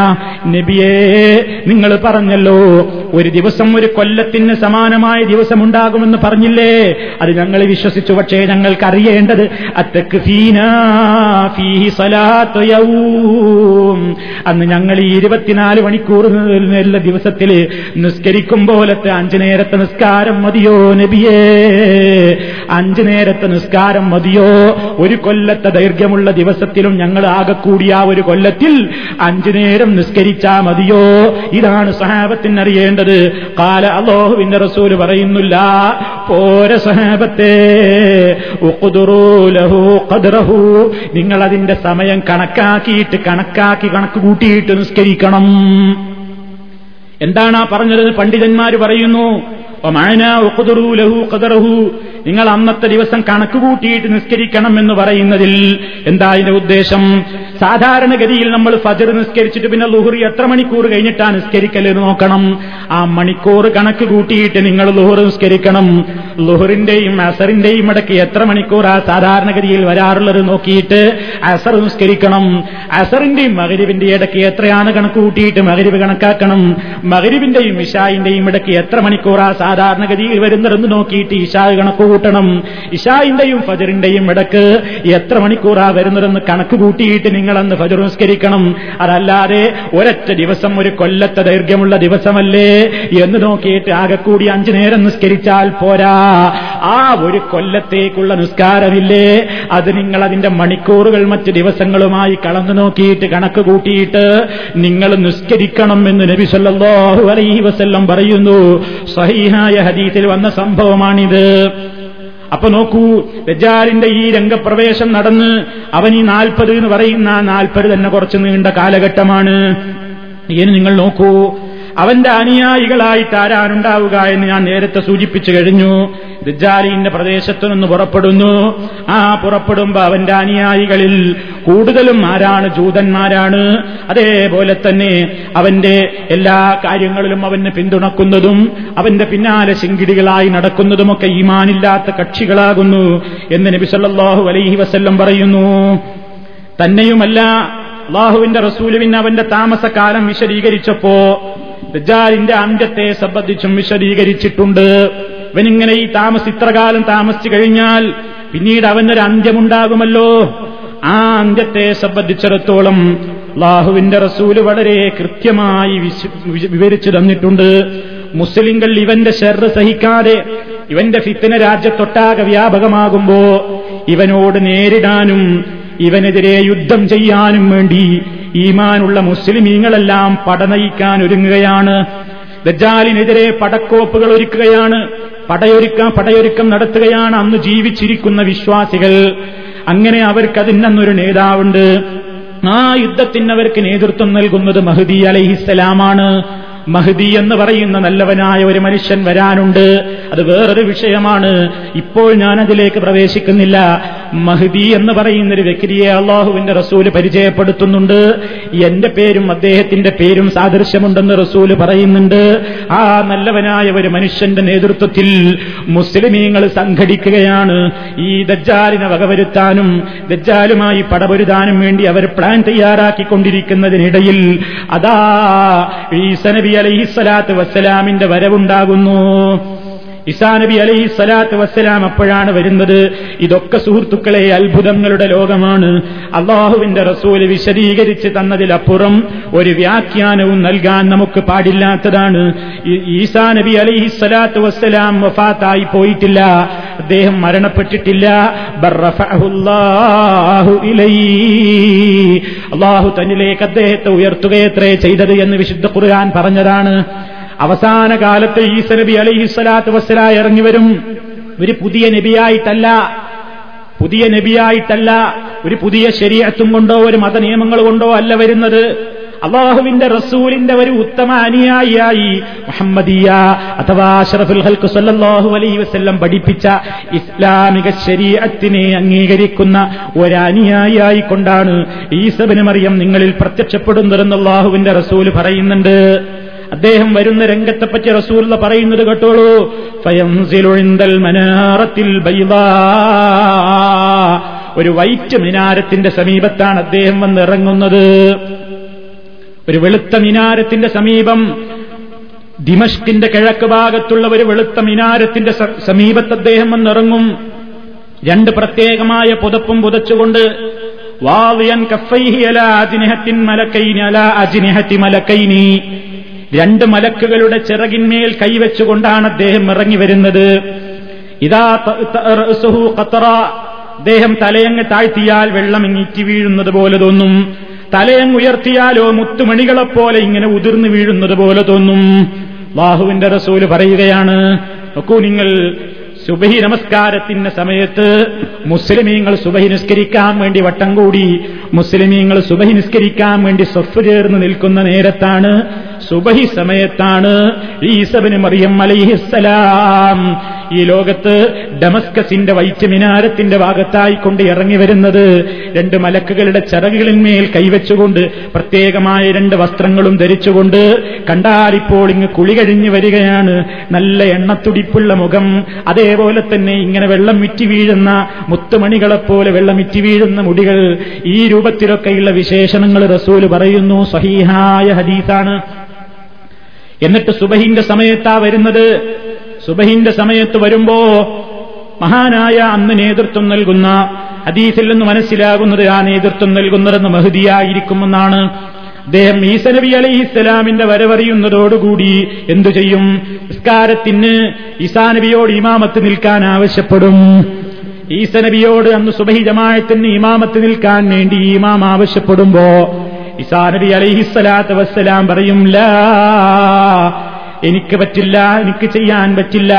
നബിയേ നിങ്ങൾ പറഞ്ഞല്ലോ ഒരു ദിവസം ഒരു കൊല്ലത്തിന് സമാനമായ ദിവസമുണ്ടാകുമെന്ന് പറഞ്ഞില്ലേ? അത് ഞങ്ങൾ വിശ്വസിച്ചു. പക്ഷേ ഞങ്ങൾക്ക് അറിയേണ്ടത് അന്ന് ഞങ്ങൾ ഈ ഇരുപത്തിനാല് മണിക്കൂർ എല്ലാ ദിവസത്തില് നിസ്കരിക്കും പോലത്തെ അഞ്ചു നേരത്തെ നിസ്കാരം മതിയോ നബിയേ? അഞ്ചു നേരത്തെ നിസ്കാരം മതിയോ? ഒരു കൊല്ലത്തെ ദൈർഘ്യമുള്ള ദിവസത്തിലും ഞങ്ങൾ ആകെ കൂടിയ ഒരു കൊല്ലത്തിൽ അഞ്ചു നേരം നിസ്കരിച്ചാ മതിയോ? ഇതാണ് സഹാബത്തിന് അറിയേണ്ടത്. കാല അല്ലാഹുവിന്റെ റസൂല് പറയുന്നില്ല, പോര സഹാബത്തെ, നിങ്ങൾ അതിന്റെ സമയം കണക്കാക്കിയിട്ട് കണക്കാക്കി കണക്ക് കൂട്ടിയിട്ട് നിസ്കരിക്കണം. എന്താണ് ആ പറഞ്ഞത്? പണ്ഡിതന്മാര് പറയുന്നു, നിങ്ങൾ അന്നത്തെ ദിവസം കണക്ക് കൂട്ടിയിട്ട് നിസ്കരിക്കണം എന്ന് പറയുന്നതിൽ എന്താ ഇതിന്റെ ഉദ്ദേശം? സാധാരണഗതിയിൽ നമ്മൾ ഫജ്ർ നിസ്കരിച്ചിട്ട് പിന്നെ ളുഹർ എത്ര മണിക്കൂർ കഴിഞ്ഞിട്ടാ നിസ്കരിക്കൽ നോക്കണം. ആ മണിക്കൂർ കണക്ക് കൂട്ടിയിട്ട് നിങ്ങൾ ളുഹർ നിസ്കരിക്കണം. ളുഹറിന്റെയും അസറിന്റെയും ഇടയ്ക്ക് എത്ര മണിക്കൂർ ആ സാധാരണഗതിയിൽ വരാറുള്ളത് നോക്കിയിട്ട് അസർ നിസ്കരിക്കണം. അസറിന്റെയും മഗ്‌രിബിന്റെയും ഇടയ്ക്ക് എത്രയാണ് കണക്ക് കൂട്ടിയിട്ട് മഗ്‌രിബ് കണക്കാക്കണം. മഗ്‌രിബിന്റെയും ഇശാഇന്റെയും ഇടയ്ക്ക് എത്ര മണിക്കൂർ ആ സാധാരണഗതിയിൽ വരുന്നതെന്ന് നോക്കിയിട്ട് ഇശാ കണക്ക് കൂട്ടണം. ഇശാഇന്റെയും ഫജ്റിന്റെയും ഇടക്ക് എത്ര മണിക്കൂറാ വരുന്നതെന്ന് കണക്ക് കൂട്ടിയിട്ട് നിങ്ങൾ അന്ന് ഫജ്ർ നിസ്കരിക്കണം. അതല്ലാതെ ഒരൊറ്റ ദിവസം ഒരു കൊല്ലത്തെ ദൈർഘ്യമുള്ള ദിവസമല്ലേ എന്ന് നോക്കിയിട്ട് ആകെ കൂടി അഞ്ചു നേരം നിസ്കരിച്ചാൽ പോരാ. ആ ഒരു കൊല്ലത്തേക്കുള്ള നിസ്കാരമില്ലേ അത് നിങ്ങൾ അതിന്റെ മണിക്കൂറുകൾ മറ്റ് ദിവസങ്ങളുമായി കളന്നു നോക്കിയിട്ട് കണക്ക് കൂട്ടിയിട്ട് നിങ്ങൾ നിസ്കരിക്കണം എന്ന് നബി സല്ലല്ലാഹു അലൈഹി വസല്ലം പറയുന്നു. സഹീഹായ ഹദീസിൽ വന്ന സംഭവമാണിത്. അപ്പൊ നോക്കൂ, ദജ്ജാലിന്റെ ഈ രംഗപ്രവേശം നടന്ന് അവൻ ഈ നാൽപ്പത് എന്ന് പറയുന്ന ആ നാൽപ്പത് തന്നെ കുറച്ച് നീണ്ട കാലഘട്ടമാണ്. ഇനി നിങ്ങൾ നോക്കൂ, അവന്റെ അനുയായികളായിട്ട് ആരാനുണ്ടാവുക എന്ന് ഞാൻ നേരത്തെ സൂചിപ്പിച്ചു കഴിഞ്ഞു. ദജ്ജാലിന്റെ പ്രദേശത്തു നിന്ന് പുറപ്പെടുന്നു. ആ പുറപ്പെടുമ്പോ അവന്റെ അനുയായികളിൽ കൂടുതലും ആരാണ്? ജൂതന്മാരാണ്. അതേപോലെ തന്നെ അവന്റെ എല്ലാ കാര്യങ്ങളിലും അവനെ പിന്തുണക്കുന്നതും അവന്റെ പിന്നാലെ ശിങ്കിടികളായി നടക്കുന്നതുമൊക്കെ ഈമാനില്ലാത്ത കക്ഷികളാകുന്നു എന്ന് നബി സല്ലല്ലാഹു അലൈഹി വസല്ലം പറയുന്നു. തന്നെയുമല്ല, അല്ലാഹുവിന്റെ റസൂലുവിന് അവന്റെ താമസകാലം വിശദീകരിച്ചപ്പോ ദജ്ജാലിന്റെ അന്ത്യത്തെ സംബന്ധിച്ചും വിശദീകരിച്ചിട്ടുണ്ട്. ഇവനിങ്ങനെ ഈ താമസ ഇത്രകാലം താമസിച്ചു കഴിഞ്ഞാൽ പിന്നീട് അവനൊരു അന്ത്യമുണ്ടാകുമല്ലോ. ആ അന്ത്യത്തെ സംബന്ധിച്ചിടത്തോളം അല്ലാഹുവിന്റെ റസൂല് വളരെ കൃത്യമായി വിവരിച്ചു തന്നിട്ടുണ്ട്. മുസ്ലിംകൾ ഇവന്റെ ശർറ് സഹിക്കാതെ ഇവന്റെ ഫിത്ന രാജ്യത്തൊട്ടാകെ വ്യാപകമാകുമ്പോ ഇവനോട് നേരിടാനും ഇവനെതിരെ യുദ്ധം ചെയ്യാനും വേണ്ടി ഈമാനുള്ള മുസ്ലിമീങ്ങളെല്ലാം പടനയിക്കാൻ ഒരുങ്ങുകയാണ്. ദജ്ജാലിനെതിരെ പടക്കോപ്പുകൾ ഒരുക്കുകയാണ്, പടയൊരുക്കം പടയൊരുക്കം നടത്തുകയാണ് അന്ന് ജീവിച്ചിരിക്കുന്ന വിശ്വാസികൾ. അങ്ങനെ അവർക്കതിന്നൊരു നേതാവുണ്ട്. ആ യുദ്ധത്തിനവർക്ക് നേതൃത്വം നൽകുന്നത് മഹ്ദി അലൈഹിസ്സലാമാണ്. മഹ്ദി എന്ന് പറയുന്ന നല്ലവനായ ഒരു മനുഷ്യൻ വരാനുണ്ട്. അത് വേറൊരു വിഷയമാണ്, ഇപ്പോൾ ഞാനതിലേക്ക് പ്രവേശിക്കുന്നില്ല. മഹ്ദി എന്ന് പറയുന്നൊരു വ്യക്തിയെ അള്ളാഹുവിന്റെ റസൂല് പരിചയപ്പെടുത്തുന്നുണ്ട്. എന്റെ പേരും അദ്ദേഹത്തിന്റെ പേരും സാദൃശ്യമുണ്ടെന്ന് റസൂല് പറയുന്നുണ്ട്. ആ നല്ലവനായ ഒരു മനുഷ്യന്റെ നേതൃത്വത്തിൽ മുസ്ലിമീങ്ങൾ സംഘടിക്കുകയാണ്. ഈ ദജ്ജാലിനെ വകവരുത്താനും ദജ്ജാലുമായി പടപൊരുതാനും വേണ്ടി അവർ പ്ലാൻ തയ്യാറാക്കിക്കൊണ്ടിരിക്കുന്നതിനിടയിൽ അതാ ഈസാ നബി അലൈഹിസ്സലാത്തു വസ്സലാമിന്റെ വരവുണ്ടാകുന്നു. ഈസാ നബി അലൈഹിസ്സലാത്തു വസ്സലാം അപ്പോഴാണ് വരുന്നത്. ഇതൊക്കെ സുഹൃത്തുക്കളെ അത്ഭുതങ്ങളുടെ ലോകമാണ്. അള്ളാഹുവിന്റെ റസൂല് വിശദീകരിച്ച് തന്നതിലപ്പുറം ഒരു വ്യാഖ്യാനവും നൽകാൻ നമുക്ക് പാടില്ലാത്തതാണ്. ഈസാ നബി അലൈഹിസ്സലാത്തു വസ്സലാം വഫാത്തായി പോയിട്ടില്ല, അദ്ദേഹം മരണപ്പെട്ടിട്ടില്ല. ബർ റഫഅഹുല്ലാഹു ഇലൈഹി, അള്ളാഹു തന്നിലേക്ക് അദ്ദേഹത്തെ ഉയർത്തുകയത്രേ ചെയ്തത് എന്ന് വിശുദ്ധ ഖുർആൻ പറഞ്ഞതാണ്. അവസാന കാലത്ത് ഈസാ നബി അലൈഹിസ്സലാത്തു വസ്സലാം ഇറങ്ങിവരും. ഒരു പുതിയ നബിയായിട്ടല്ല, പുതിയ നബിയായിട്ടല്ല ഒരു പുതിയ ശരീഅത്തും കൊണ്ടോ ഒരു മതനിയമങ്ങൾ കൊണ്ടോ അല്ല വരുന്നത്. അള്ളാഹുവിന്റെ റസൂലിന്റെ ഒരു ഉത്തമ അനുയായിയായി മുഹമ്മദിയ അഥവാ അഷ്റഫുൽ ഖൽഖ് സല്ലല്ലാഹു അലൈഹി വസല്ലം പഠിപ്പിച്ച ഇസ്ലാമിക ശരീഅത്തിനെ അംഗീകരിക്കുന്ന ഒരു അനുയായിയായി കൊണ്ടാണ് ഈസാ ഇബ്നു മറിയം നിങ്ങളിൽ പ്രത്യക്ഷപ്പെടുന്നതെന്ന് അള്ളാഹുവിന്റെ റസൂല് പറയുന്നുണ്ട്. അദ്ദേഹം വരുന്ന രംഗത്തെപ്പറ്റി റസൂലുള്ള പറയുന്നത് കേട്ടോളൂ. ഫയൻസിലു ഇൻദൽ മനാറത്തിൽ ബൈദാ, ഒരു വൈറ്റ് മിനാരത്തിന്റെ സമീപത്താണ് അദ്ദേഹം വന്നിറങ്ങുന്നത്. ഒരു വെളുത്ത മിനാരത്തിന്റെ സമീപം ദിമഷ്കിന്റെ കിഴക്ക് ഭാഗത്തുള്ള ഒരു വെളുത്ത മിനാരത്തിന്റെ സമീപത്ത് അദ്ദേഹം വന്നിറങ്ങും. രണ്ട് പ്രത്യേകമായ പുതപ്പും പുതച്ചുകൊണ്ട് വാദിയൻ കഫൈഹി അലാ അജ്നിഹത്തിൻ മലക്കൈനി അലാ അജ്നിഹത്തി മലക്കൈനി, രണ്ട് മലക്കുകളുടെ ചിറകിന്മേൽ കൈവച്ചുകൊണ്ടാണ് അദ്ദേഹം ഇറങ്ങി വരുന്നത്. ഇതാ റഅ്സുഹു ഖത്റ, അദ്ദേഹം തലയങ്ങ് താഴ്ത്തിയാൽ വെള്ളം ഇങ്ങിറ്റി വീഴുന്നത് പോലെ തോന്നും, തലയങ്ങ് ഉയർത്തിയാലോ മുത്തുമണികളെപ്പോലെ ഇങ്ങനെ ഉതിർന്നു വീഴുന്നത് പോലെ തോന്നും. അല്ലാഹുവിന്റെ റസൂല് പറയുകയാണ്, നോക്കൂ, നിങ്ങൾ സുബഹി നമസ്കാരത്തിന്റെ സമയത്ത് മുസ്ലിമീങ്ങൾ സുബഹി നിസ്കരിക്കാൻ വേണ്ടി വട്ടം കൂടി, മുസ്ലിമീങ്ങൾ സുബഹി നിസ്കരിക്കാൻ വേണ്ടി സ്വഫ് ചേർന്ന് നിൽക്കുന്ന നേരത്താണ്, സുബഹി സമയത്താണ് ഈസാ ഇബ്നു മറിയം അലൈഹിസ്സലാം ഈ ലോകത്ത് ഡമസ്കസിന്റെ വൈറ്റ് മിനാരത്തിന്റെ ഭാഗത്തായിക്കൊണ്ട് ഇറങ്ങി വരുന്നത്. രണ്ട് മലക്കുകളുടെ ചിറകുകളിന്മേൽ കൈവച്ചുകൊണ്ട്, പ്രത്യേകമായ രണ്ട് വസ്ത്രങ്ങളും ധരിച്ചുകൊണ്ട്, കണ്ടാലിപ്പോൾ ഇങ്ങ് കുളി കഴിഞ്ഞു വരികയാണ്, നല്ല എണ്ണത്തുടിപ്പുള്ള മുഖം, അതേപോലെ തന്നെ ഇങ്ങനെ വെള്ളം വിറ്റി വീഴുന്ന മുത്തുമണികളെപ്പോലെ വെള്ളം വിറ്റി വീഴുന്ന മുടികൾ, ഈ രൂപത്തിലൊക്കെയുള്ള വിശേഷണങ്ങൾ റസൂല് പറയുന്നു. സ്വഹീഹായ ഹദീസാണ്. എന്നിട്ട് സുബഹിന്റെ സമയത്താ വരുന്നത്. സുബഹിന്റെ സമയത്ത് വരുമ്പോ മഹാനായ അന്ന് നേതൃത്വം നൽകുന്ന, ഹദീസിൽ നിന്ന് മനസ്സിലാകുന്നത് ആ നേതൃത്വം നൽകുന്നതെന്ന് മഹ്ദിയായിരിക്കുമെന്നാണ്. അദ്ദേഹം ഈസാ നബി അലൈഹിസ്സലാമിന്റെ വരവറിയുന്നതോടുകൂടി എന്തു ചെയ്യും? നിസ്കാരത്തിന് ഈസാ നബിയോട് ഇമാമത്ത് നിൽക്കാൻ ആവശ്യപ്പെടും. ഈസാ നബിയോട് അന്ന് സുബഹി ജമാഅത്തിന് ഇമാമത്ത് നിൽക്കാൻ വേണ്ടി ഇമാം ആവശ്യപ്പെടുമ്പോ ഈസാ നബി അലൈഹിസ്സലാത്തു വസ്സലാം പറയും, ലാ, എനിക്ക് പറ്റില്ല, എനിക്ക് ചെയ്യാൻ പറ്റില്ല,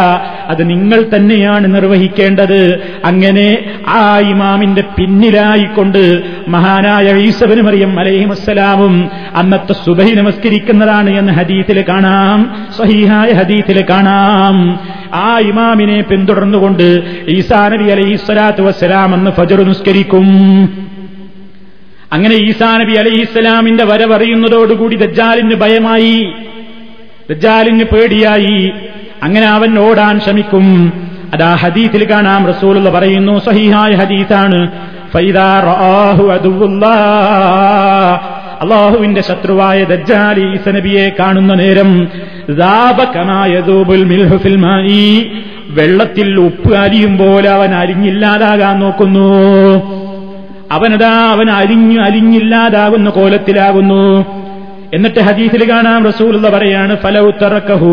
അത് നിങ്ങൾ തന്നെയാണ് നിർവഹിക്കേണ്ടത്. അങ്ങനെ ആ ഇമാമിന്റെ പിന്നിലായിക്കൊണ്ട് മഹാനായ ഈസാ ഇബ്നു മറിയം അലൈഹിസ്സലാമും അന്നത്തെ സുബഹി നമസ്കരിക്കുന്നതാണ് എന്ന് ഹദീസിൽ കാണാം, സ്വഹീഹായ ഹദീസിൽ കാണാം. ആ ഇമാമിനെ പിന്തുടർന്നുകൊണ്ട് ഈസാ നബി അലൈഹിസ്സലാത്തു വസ്സലാം അന്ന് ഫജ്ർ നിസ്കരിക്കും. അങ്ങനെ ഈസാ നബി അലൈഹിസ്സലാമിന്റെ വരവറിയുന്നതോടുകൂടി ദജ്ജാലിന് ഭയമായി, ദജ്ജാലിന് പേടിയായി. അങ്ങനെ അവൻ ഓടാൻ ശ്രമിക്കും. അതാ ഹദീസിൽ കാണാം, റസൂലുള്ള പറയുന്നു, സഹീഹായ ഹദീസാണ്, ഫൈദാ റആഹു അദുവുല്ലാഹ്, അല്ലാഹുവിന്റെ ശത്രുവായ ദജ്ജാൽ ഈസാ നബിയെ കാണുന്ന നേരം, ദാബ കമാ യദൂബുൽ മിൽഹു ഫിൽ മാഇ, വെള്ളത്തിൽ ഉപ്പ് അലിയും പോലെ അവൻ അലിഞ്ഞില്ലാതാകാൻ നോക്കുന്നു. അവനതാ അവൻ അലിഞ്ഞു അലിഞ്ഞില്ലാതാകുന്ന കോലത്തിലാകുന്നു. എന്നിട്ട് ഹദീസിൽ കാണാം, റസൂലുള്ള പറയാണ്, ഫലൗ തറക്കഹു,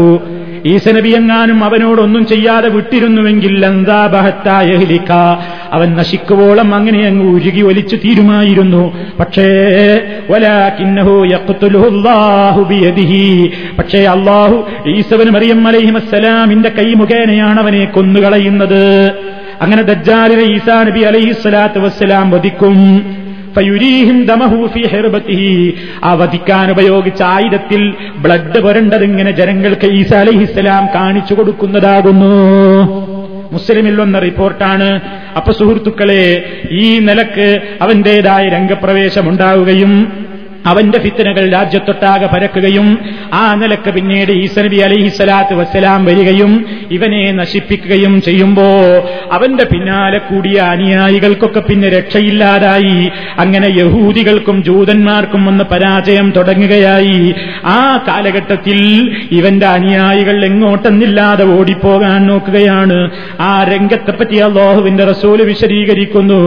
ഈസാ നബിയെങ്ങാനും അവനോടൊന്നും ചെയ്യാതെ വിട്ടിരുന്നുവെങ്കിൽ ലന്ദാബഹത്തായഹ്ലിക, അവൻ നശിക്കുവോളം അങ്ങനെ അങ്ങ് ഉരുകി ഒലിച്ചു തീരുമായിരുന്നു. പക്ഷേ വലാകിന്നഹു യഖ്തുലുഹുല്ലാഹു ബിയദിഹി, പക്ഷേ അല്ലാഹു ഈസാ ഇബ്നു മറിയം അലൈഹിസ്സലാമിന്റെ കൈ മുഖേനയാണ് അവനെ കൊന്നുകളയുന്നത്. അങ്ങനെ ദജ്ജാലിനെ ഈസാ നബി അലൈഹിസ്സലാത്തു വസ്സലാം വധിക്കും. ആ വധിക്കാൻ ഉപയോഗിച്ച ആയുധത്തിൽ ബ്ലഡ് വരേണ്ടതിങ്ങനെ ജനങ്ങൾക്ക് ഈസാ അലൈഹിസ്സലാം കാണിച്ചു കൊടുക്കുന്നതാകുന്നു. മുസ്ലിമിൽ വന്ന റിപ്പോർട്ടാണ്. അപ്പൊ സുഹൃത്തുക്കളെ, ഈ നിലക്ക് അവന്റേതായ രംഗപ്രവേശമുണ്ടാവുകയും അവന്റെ ഫിത്നകൾ രാജ്യത്തൊട്ടാകെ പരക്കുകയും ആ നിലക്ക് പിന്നീട് ഈസാ നബി അലൈഹിസ്സലാത്തു വസ്സലാം വരികയും ഇവനെ നശിപ്പിക്കുകയും ചെയ്യുമ്പോ അവന്റെ പിന്നാലെ കൂടിയ അനുയായികൾക്കൊക്കെ പിന്നെ രക്ഷയില്ലാതായി. അങ്ങനെ യഹൂദികൾക്കും ജൂതന്മാർക്കും വന്ന് പരാജയം തുടങ്ങുകയായി. ആ കാലഘട്ടത്തിൽ ഇവന്റെ അനുയായികൾ എങ്ങോട്ടെന്നില്ലാതെ ഓടിപ്പോകാൻ നോക്കുകയാണ്. ആ രംഗത്തെപ്പറ്റി അല്ലാഹുവിന്റെ റസൂല് വിശദീകരിക്കുന്നു.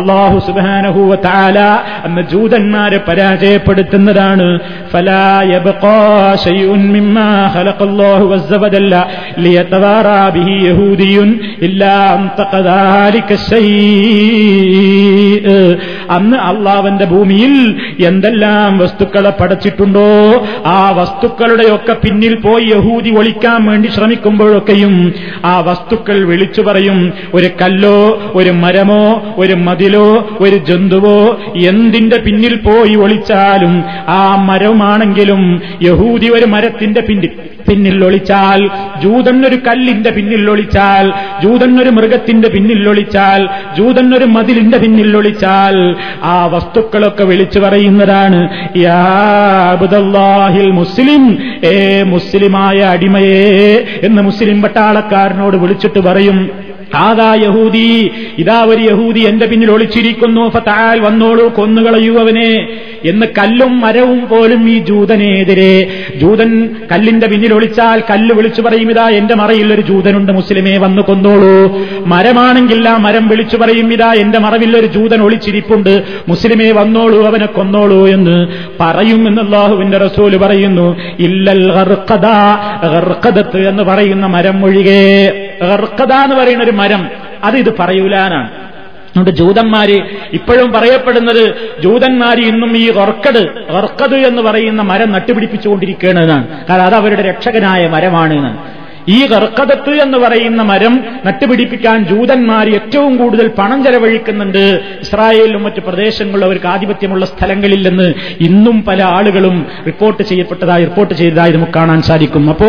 അല്ലാഹു സുബ്ഹാനഹു വ തആല അന്ന് ജൂതന്മാരെ പരാജയം പ്പെടുത്തുന്നതാണ്. ഫലാ യബ്ഖാ ശൈഉൻ മിമ്മാ ഖലഖല്ലാഹു വസ്സബദല്ല ലിയതവാറാ ബിഹി യഹൂദിയുൻ ഇല്ലാ അംതഖദ ലിക ശൈഇ, അന്ന് അല്ലാഹുവിന്റെ ഭൂമിയിൽ എന്തെല്ലാം വസ്തുക്കളെ പടച്ചിട്ടുണ്ടോ ആ വസ്തുക്കളുടെയൊക്കെ പിന്നിൽ പോയി യഹൂദി ഒളിക്കാൻ വേണ്ടി ശ്രമിക്കുമ്പോഴൊക്കെയും ആ വസ്തുക്കൾ വിളിച്ചു പറയും. ഒരു കല്ലോ ഒരു മരമോ ഒരു മതിലോ ഒരു ജന്തുവോ എന്തിന്റെ പിന്നിൽ പോയി ഒളിച്ചാൽ ും ആ മരമാണെങ്കിലും യഹൂദി ഒരു മരത്തിന്റെ പിന്നിൽ പിന്നിൽ ഒളിച്ചാൽ, ജൂതന്നൊരു കല്ലിന്റെ പിന്നിൽ ഒളിച്ചാൽ, ജൂതന്നൊരു മൃഗത്തിന്റെ പിന്നിൽ ഒളിച്ചാൽ, ജൂതന്നൊരു മതിലിന്റെ പിന്നിൽ ഒളിച്ചാൽ, ആ വസ്തുക്കളൊക്കെ വിളിച്ചു പറയുന്നതാണ്, യാ അബ്ദുല്ലാഹിൽ മുസ്ലിം, ഏ മുസ്ലിമായ അടിമയേ എന്ന് മുസ്ലിം പട്ടാളക്കാരനോട് വിളിച്ചിട്ട് പറയും. താതാ യഹൂദി, ഇതാ ഒരു യഹൂദി എന്റെ പിന്നിൽ ഒളിച്ചിരിക്കുന്നു, ഫതആൽ വന്നോളൂ കൊന്നുകളയൂ അവനെ എന്ന് കല്ലും മരവും പോലും ഈ ജൂതനെതിരെ. ജൂതൻ കല്ലിന്റെ പിന്നിൽ ഒളിച്ചാൽ കല്ല് വിളിച്ചു പറയും, ഇതാ എന്റെ മറയിൽ ഒരു ജൂതനുണ്ട് മുസ്ലിമേ വന്നു കൊന്നോളൂ. മരമാണെങ്കിൽ ആ മരം വിളിച്ചു പറയും, ഇതാ എന്റെ മറവിൽ ഒരു ജൂതൻ ഒളിച്ചിരിപ്പുണ്ട് മുസ്ലിമേ വന്നോളൂ അവനെ കൊന്നോളൂ എന്ന് പറയും എന്ന് അല്ലാഹുവിന്റെ റസൂൽ പറയുന്നു. ഇല്ലൽ ഖർഖദ, ഖർഖദത്ത് എന്ന് പറയുന്ന മരം ഒഴികെ. ഖർഖദ എന്ന് പറയുന്ന ഒരു മരം അത് ഇത് പറയൂലാനാണ്. അതുകൊണ്ട് ജൂതന്മാര് ഇപ്പോഴും പറയപ്പെടുന്നത് ജൂതന്മാര് ഇന്നും ഈ ഖർഖദ് ഖർഖദ് എന്ന് പറയുന്ന മരം നട്ടുപിടിപ്പിച്ചുകൊണ്ടിരിക്കുകയാണെന്നാണ്. കാരണം അത് അവരുടെ രക്ഷകനായ മരമാണ് എന്നാണ്. ഈ ഖർഖദത്ത് എന്ന് പറയുന്ന മരം നട്ടുപിടിപ്പിക്കാൻ ജൂതന്മാർ ഏറ്റവും കൂടുതൽ പണം ചെലവഴിക്കുന്നുണ്ട്. ഇസ്രായേലിലും മറ്റു പ്രദേശങ്ങളിലും അവർക്ക് ആധിപത്യമുള്ള സ്ഥലങ്ങളില്ലെന്ന് ഇന്നും പല ആളുകളും റിപ്പോർട്ട് ചെയ്യപ്പെട്ടതായി റിപ്പോർട്ട് ചെയ്തതായി നമുക്ക് കാണാൻ സാധിക്കും. അപ്പോ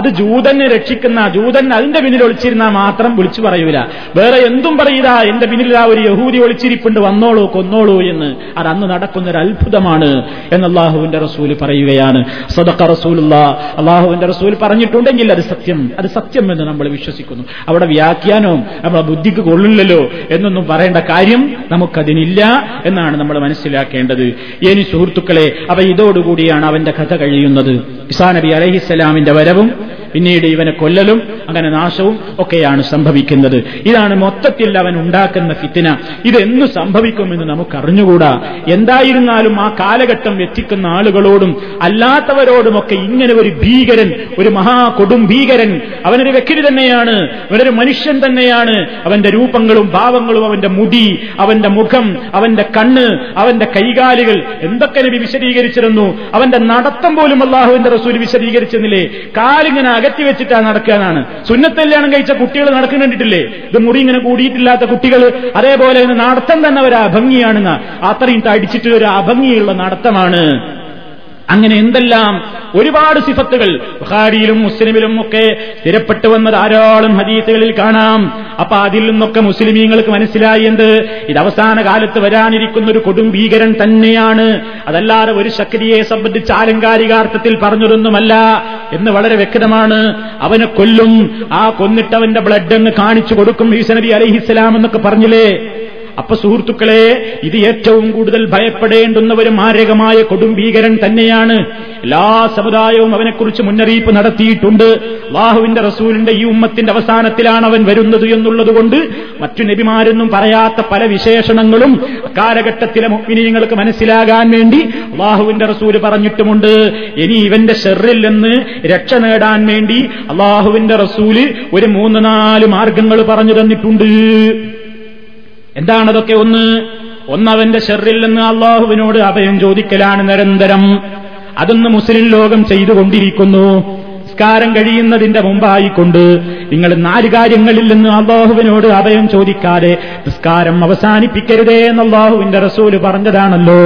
അത് ജൂതനെ രക്ഷിക്കുന്ന, ജൂതൻ അതിന്റെ പിന്നിൽ ഒളിച്ചിരുന്നാൽ മാത്രം വിളിച്ചു പറയൂല, വേറെ എന്തും പറയുക എന്റെ പിന്നിൽ ആ ഒരു യഹൂദി ഒളിച്ചിരിപ്പുണ്ട് വന്നോളൂ കൊന്നോളൂ എന്ന്. അത് അന്ന് നടക്കുന്നൊരു അത്ഭുതമാണ് എന്ന് അള്ളാഹുവിന്റെ റസൂല് പറയുകയാണ്. സദഖ റസൂലുള്ളാഹ്, അള്ളാഹുവിന്റെ റസൂൽ പറഞ്ഞിട്ടുണ്ടെങ്കിൽ അത് സത്യം, അത് സത്യം എന്ന് നമ്മൾ വിശ്വസിക്കുന്നു. അവിടെ വ്യാഖ്യാനവും നമ്മുടെ ബുദ്ധിക്ക് കൊള്ളില്ലല്ലോ എന്നൊന്നും പറയേണ്ട കാര്യം നമുക്കതിനില്ല എന്നാണ് നമ്മൾ മനസ്സിലാക്കേണ്ടത്. ഇനി സുഹൃത്തുക്കളെ, അവ ഇതോടുകൂടിയാണ് അവന്റെ കഥ കഴിയുന്നത്. ഈസാ നബി അലൈഹിസ്സലാമിന്റെ വരവും പിന്നീട് ഇവനെ കൊല്ലലും അങ്ങനെ നാശവും ഒക്കെയാണ് സംഭവിക്കുന്നത്. ഇതാണ് മൊത്തത്തിൽ അവൻ ഉണ്ടാക്കുന്ന ഫിത്ന. ഇതെന്നു സംഭവിക്കുമെന്ന് നമുക്കറിഞ്ഞുകൂടാ. എന്തായിരുന്നാലും ആ കാലഘട്ടം എത്തിക്കുന്ന ആളുകളോടും അല്ലാത്തവരോടുമൊക്കെ ഇങ്ങനെ ഒരു ഭീകരൻ, ഒരു മഹാ കൊടും ഭീകരൻ, അവനൊരു വ്യക്തി തന്നെയാണ്, അവനൊരു മനുഷ്യൻ തന്നെയാണ്. അവന്റെ രൂപങ്ങളും ഭാവങ്ങളും, അവന്റെ മുടി, അവന്റെ മുഖം, അവന്റെ കണ്ണ്, അവന്റെ കൈകാലുകൾ എന്തൊക്കെ നബി വിശദീകരിച്ചിരുന്നു. അവന്റെ നടത്തം പോലും അള്ളാഹുവിന്റെ റസൂൽ വിശദീകരിച്ചെന്നില്ലേ, കാലിങ്ങനെ അകറ്റി വെച്ചിട്ടാണ് നടക്കാനാണ്. സുന്നത്തല്യാണം കഴിച്ച കുട്ടികൾ നടക്കാൻ കണ്ടിട്ടില്ലേ, ഇത് മുറി ഇങ്ങനെ കൂടിയിട്ടില്ലാത്ത കുട്ടികൾ. അതേപോലെ നടത്തം തന്നെ ഒരു അഭംഗിയാണെന്ന്, അത്രയും തടിച്ചിട്ട് ഒരു അഭംഗിയുള്ള നടത്തമാണ്. അങ്ങനെ എന്തെല്ലാം ഒരുപാട് സിഫത്തുകൾ ബുഖാരിയിലും മുസ്ലിമിലും ഒക്കെ സ്ഥിരപ്പെട്ടു വന്ന ധാരാളം ഹദീസുകളിൽ കാണാം. അപ്പൊ അതിൽ നിന്നൊക്കെ മുസ്ലിമീങ്ങൾക്ക് മനസ്സിലായി എന്ത്, ഇത് അവസാന കാലത്ത് വരാനിരിക്കുന്ന ഒരു കൊടും ഭീകരൻ തന്നെയാണ്, അതല്ലാതെ ഒരു ശക്തിയെ സംബന്ധിച്ച് ആലങ്കാരികാർത്ഥത്തിൽ പറഞ്ഞൊരുന്നുമല്ല എന്ന് വളരെ വ്യക്തമാണ്. അവനെ കൊല്ലും, ആ കൊന്നിട്ട് അവന്റെ ബ്ലഡ് എന്ന് കാണിച്ചു കൊടുക്കും ഈസാ നബി അലൈഹിസ്സലാം എന്നൊക്കെ പറഞ്ഞില്ലേ. അപ്പൊ സുഹൃത്തുക്കളെ, ഇത് ഏറ്റവും കൂടുതൽ ഭയപ്പെടേണ്ടുന്ന ഒരു മാരകമായ കൊടും ഭീകരൻ തന്നെയാണ്. എല്ലാ സമുദായവും അവനെക്കുറിച്ച് മുന്നറിയിപ്പ് നടത്തിയിട്ടുണ്ട്. അല്ലാഹുവിന്റെ റസൂലിന്റെ ഈ ഉമ്മത്തിന്റെ അവസാനത്തിലാണ് അവൻ വരുന്നത് എന്നുള്ളതുകൊണ്ട് മറ്റു നബിമാരൊന്നും പറയാത്ത പല വിശേഷണങ്ങളും കാലഘട്ടത്തിലെ മുഅ്മിനീങ്ങൾക്ക് മനസ്സിലാകാൻ വേണ്ടി അല്ലാഹുവിന്റെ റസൂല് പറഞ്ഞിട്ടുമുണ്ട്. ഇനി ഇവന്റെ ശർറിൽ നിന്ന് രക്ഷ നേടാൻ വേണ്ടി അല്ലാഹുവിന്റെ റസൂല് ഒരു മൂന്ന് നാല് മാർഗങ്ങൾ പറഞ്ഞു തന്നിട്ടുണ്ട്. എന്താണതൊക്കെ? ഒന്ന് ഒന്നവന്റെ ശർറിൽ നിന്ന് അള്ളാഹുവിനോട് അഭയം ചോദിക്കലാണ് നിരന്തരം. അതൊന്ന് മുസ്ലിം ലോകം ചെയ്തുകൊണ്ടിരിക്കുന്നു. നിസ്കാരം കഴിയുന്നതിന്റെ മുമ്പായിക്കൊണ്ട് നിങ്ങൾ നാല് കാര്യങ്ങളിൽ നിന്ന് അള്ളാഹുവിനോട് അഭയം ചോദിക്കാതെ നിസ്കാരം അവസാനിപ്പിക്കരുതേ എന്ന് അള്ളാഹുവിന്റെ റസൂല് പറഞ്ഞതാണല്ലോ.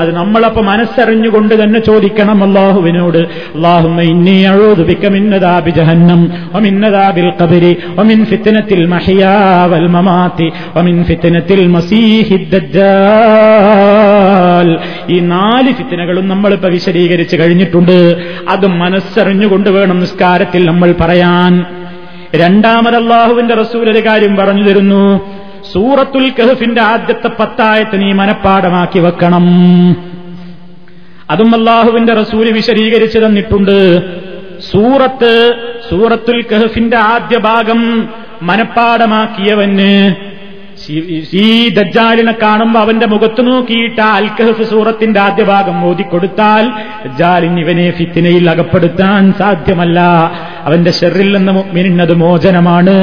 അത് നമ്മളപ്പോ മനസ്സറിഞ്ഞുകൊണ്ട് തന്നെ ചോദിക്കണം അള്ളാഹുവിനോട്. അല്ലാഹുമ്മ ഇന്നി അഊദു ബിക മിൻ അദാബി ജഹന്നം വ മിൻ അദാബിൽ ഖബരി വ മിൻ ഫിത്നത്തിൽ മഹ്യാ വൽ മമാതി വ മിൻ ഫിത്നത്തിൽ മസീഹിദ് ദജ്ജാൽ. ഈ നാല് ഫിത്നകളും നമ്മളിപ്പോ വിശദീകരിച്ച് കഴിഞ്ഞിട്ടുണ്ട്. അത് മനസ്സറിഞ്ഞുകൊണ്ട് വേണം നിസ്കാരത്തിൽ നമ്മൾ പറയാൻ. രണ്ടാമത് അല്ലാഹുവിന്റെ റസൂൽ ഒരു കാര്യം പറഞ്ഞു തരുന്നു. സൂറത്തുൽ കഹ്ഫിന്റെ ആദ്യത്തെ പത്തായത്ത് നീ മനഃപ്പാഠമാക്കി വെക്കണം. അതും അല്ലാഹുവിന്റെ റസൂല് വിശദീകരിച്ചു തന്നിട്ടുണ്ട്. സൂറത്ത് സൂറത്തുൽ കഹ്ഫിന്റെ ആദ്യ ഭാഗം മനഃപ്പാഠമാക്കിയവന് ഈ ദജ്ജാലിനെ കാണുമ്പോൾ അവന്റെ മുഖത്ത് നോക്കിയിട്ട് അൽ കഹ്ഫ് സൂറത്തിന്റെ ആദ്യ ഭാഗം ഓതിക്കൊടുത്താൽ ദജ്ജാലിന് ഇവനെ ഫിത്നയിൽ അകപ്പെടുത്താൻ സാധ്യമല്ല. അവന്റെ ശർറിൽ നിന്ന് മുഅ്മിനിനത് മോചനമാണ്.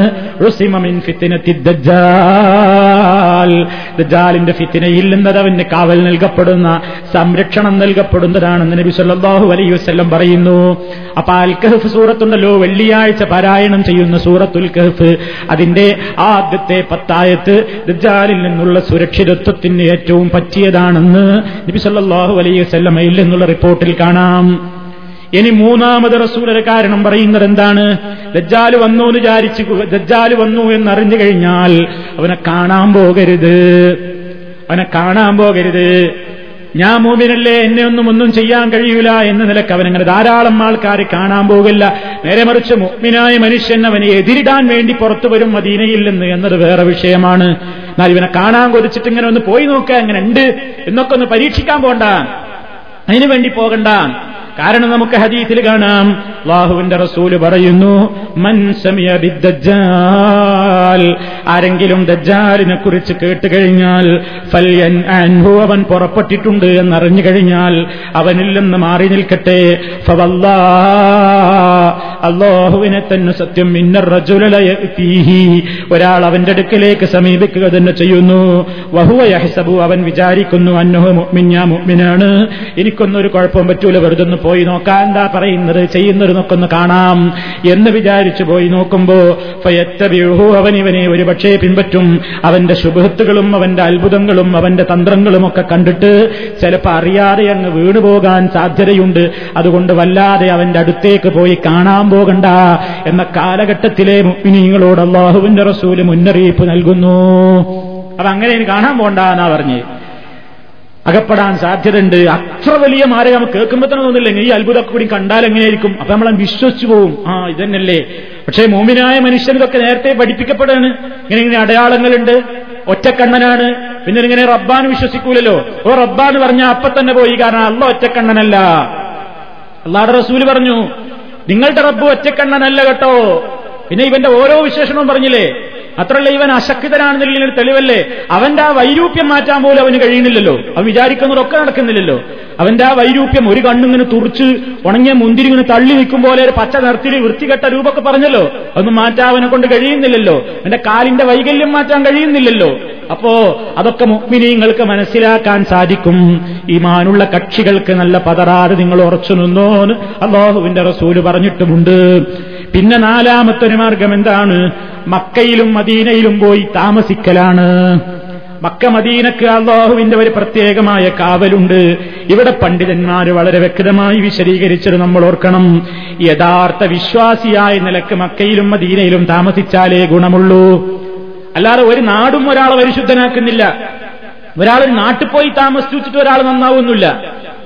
റുസിമ മിൻ ഫിത്നത്തി ദജ്ജാൽ, ദജ്ജാലിന്റെ ഫിത്നയിൽ നിന്ന് അവന് കാവൽ നൽകപ്പെടുന്ന, സംരക്ഷണം നൽകപ്പെടുന്നതാണെന്ന് നബി സല്ലല്ലാഹു അലൈഹി വസല്ലം പറയുന്നു. അപ്പൊ അൽ കഹ്ഫ് സൂറത്തുണ്ടല്ലോ, വെള്ളിയാഴ്ച പാരായണം ചെയ്യുന്ന സൂറത്തുൽ കഹ്ഫ്, അതിന്റെ ആദ്യത്തെ പത്തായത്ത് ദജ്ജാലിൽ നിന്നുള്ള സുരക്ഷിതത്വത്തിന് ഏറ്റവും പറ്റിയതാണെന്ന് നബി സല്ലല്ലാഹു അലൈഹി വസല്ലമയിൽ നിന്നുള്ള റിപ്പോർട്ടിൽ കാണാം. ഇനി മൂന്നാമത് റസൂലരെ കാരണം പറയുന്നത് എന്താണ്? ദജ്ജാല് വന്നു എന്ന് വിചാരിച്ചു, ദജ്ജാല് വന്നു എന്നറിഞ്ഞു കഴിഞ്ഞാൽ അവനെ കാണാൻ പോകരുത്, അവനെ കാണാൻ പോകരുത്. ഞാൻ മൂമിനല്ലേ, എന്നെ ഒന്നും ഒന്നും ചെയ്യാൻ കഴിയൂല എന്ന നിലക്ക് അവനങ്ങനെ ധാരാളം ആൾക്കാരെ കാണാൻ പോകില്ല. നേരെ മറിച്ച് മുഅ്മിനായ മനുഷ്യൻ അവനെ എതിരിടാൻ വേണ്ടി പുറത്തു വരും മദീനയിൽ നിന്ന് എന്നത് വേറെ വിഷയമാണ്. എന്നാൽ ഇവനെ കാണാൻ കൊതിച്ചിട്ട് ഇങ്ങനെ ഒന്ന് പോയി നോക്കുക, അങ്ങനെ ഉണ്ട് എന്നൊക്കെ ഒന്ന് പരീക്ഷിക്കാൻ പോകണ്ട, അതിനു വേണ്ടി പോകണ്ട. കാരണം നമുക്ക് ഹദീസിൽ കാണാം, അല്ലാഹുവിന്റെ റസൂല് പറയുന്നു, മൻ സമിഅ ബിദ്ദജ്ജാൽ, ആരെങ്കിലും ദജ്ജാലിനെ കുറിച്ച് കേട്ട് കഴിഞ്ഞാൽ ഫൽയൻ അൻഹു, അവൻ പുറപ്പെട്ടിട്ടുണ്ട് എന്നറിഞ്ഞു കഴിഞ്ഞാൽ അവനിൽ നിന്ന് മാറി നിൽക്കട്ടെ. ഫവല്ലാഹ്, അല്ലാഹുവിനെ തന്നെ സത്യം, ഇന്നർ റജുല യഅ്തീഹി, ഒരാൾ അവന്റെ അടുക്കലേക്ക് സമീപിക്കുക തന്നെ ചെയ്യുന്നു. വഹുവ യഹ്സബു, അവൻ വിചാരിക്കുന്നു അന്നഹു മുഅ്മിൻ, ഞാൻ മുഅ്മിനാണ്, എനിക്കൊന്നൊരു കുഴപ്പവും പറ്റൂല, വെറുതെ ഒന്ന് പോയി നോക്കാം എന്താ പറയുന്നത് ചെയ്യുന്നത് നോക്കി ഒന്ന് കാണാം എന്ന് വിചാരിച്ചു പോയി നോക്കുമ്പോ ഫയത്തബിഉഹു, അവൻ ഇവനെ ഒരു പക്ഷേ പിൻപറ്റും. അവന്റെ ശുഭത്തുകളും അവന്റെ അത്ഭുതങ്ങളും അവന്റെ തന്ത്രങ്ങളും ഒക്കെ കണ്ടിട്ട് ചിലപ്പോൾ അറിയാതെ അങ്ങ് വീണുപോകാൻ സാധ്യതയുണ്ട്. അതുകൊണ്ട് വല്ലാതെ അവന്റെ അടുത്തേക്ക് പോയി കാണാൻ പോകണ്ട എന്ന കാലഘട്ടത്തിലെ മുഅ്മിനീങ്ങളോട് അല്ലാഹുവിന്റെ റസൂല് മുന്നറിയിപ്പ് നൽകുന്നു. അത് അങ്ങനെ കാണാൻ പോകണ്ട എന്നാ പറഞ്ഞ് അകപ്പെടാൻ സാധ്യതയുണ്ട്. അത്ര വലിയ മാരകം നമുക്ക് കേൾക്കുമ്പോൾ തന്നെ തോന്നില്ലെങ്കിൽ ഈ അത്ഭുതമൊക്കെ കൂടി കണ്ടാൽ എങ്ങനെയായിരിക്കും, അപ്പൊ നമ്മളത് വിശ്വസിച്ചു പോവും, ആ ഇതന്നല്ലേ. പക്ഷേ മോമിനായ മനുഷ്യൻ ഇതൊക്കെ നേരത്തെ പഠിപ്പിക്കപ്പെടാണ്. ഇങ്ങനെ ഇങ്ങനെ അടയാളങ്ങളുണ്ട്, ഒറ്റക്കണ്ണനാണ്, പിന്നെ ഇങ്ങനെ റബ്ബാന്ന് വിശ്വസിക്കൂലല്ലോ. ഓ റബ്ബാന്ന് പറഞ്ഞാൽ അപ്പൊ തന്നെ പോയി, കാരണം അള്ളാഹ് ഒറ്റക്കണ്ണനല്ല. അള്ളാഹുവിന്റെ റസൂല് പറഞ്ഞു, നിങ്ങളുടെ റബ്ബ് ഒറ്റക്കണ്ണനല്ല കേട്ടോ. പിന്നെ ഇവന്റെ ഓരോ വിശേഷണവും പറഞ്ഞില്ലേ, അത്രയല്ല ഇവൻ അശക്തനാണെന്നുള്ളതിന് ഒരു തെളിവല്ലേ. അവന്റെ ആ വൈരൂപ്യം മാറ്റാൻ പോലും അവന് കഴിയുന്നില്ലല്ലോ, അവൻ വിചാരിക്കുന്നതൊക്കെ നടക്കുന്നില്ലല്ലോ. അവന്റെ ആ വൈരൂപ്യം, ഒരു കണ്ണിങ്ങനെ തുറിച്ച് ഉണങ്ങിയ മുന്തിരി ഇങ്ങനെ തള്ളി നിൽക്കും പോലെ ഒരു പച്ച നിർത്തിരി വൃത്തികെട്ട രൂപമൊക്കെ പറഞ്ഞല്ലോ, അതൊന്നും മാറ്റാൻ അവനെ കൊണ്ട് കഴിയുന്നില്ലല്ലോ. അവന്റെ കാലിന്റെ വൈകല്യം മാറ്റാൻ കഴിയുന്നില്ലല്ലോ. അപ്പോ അതൊക്കെ മുഅ്മിനീങ്ങൾക്ക് മനസ്സിലാക്കാൻ സാധിക്കും. ഈമാനുള്ള കക്ഷികൾക്ക് നല്ല പതറാതെ നിങ്ങൾ ഉറച്ചു നിന്നോന്ന് അല്ലാഹുവിന്റെ റസൂല് പറഞ്ഞിട്ടുമുണ്ട്. പിന്നെ നാലാമത്തെ ഒരു മാർഗം എന്താണ്? മക്കയിലും മദീനയിലും പോയി താമസിക്കലാണ്. മക്ക മദീനക്ക് അല്ലാഹുവിന്റെ ഒരു പ്രത്യേകമായ കാവലുണ്ട്. ഇവിടെ പണ്ഡിതന്മാർ വളരെ വ്യക്തമായി വിശദീകരിച്ചത് നമ്മൾ ഓർക്കണം. യഥാർത്ഥ വിശ്വാസിയായ നിലക്ക് മക്കയിലും മദീനയിലും താമസിച്ചാലേ ഗുണമുള്ളൂ. അല്ലാതെ ഒരു നാടും ഒരാളെ പരിശുദ്ധനാക്കുന്നില്ല. ഒരാളൊരു നാട്ടിൽ പോയി താമസിച്ചിട്ട് ഒരാൾ നന്നാവുന്നില്ല.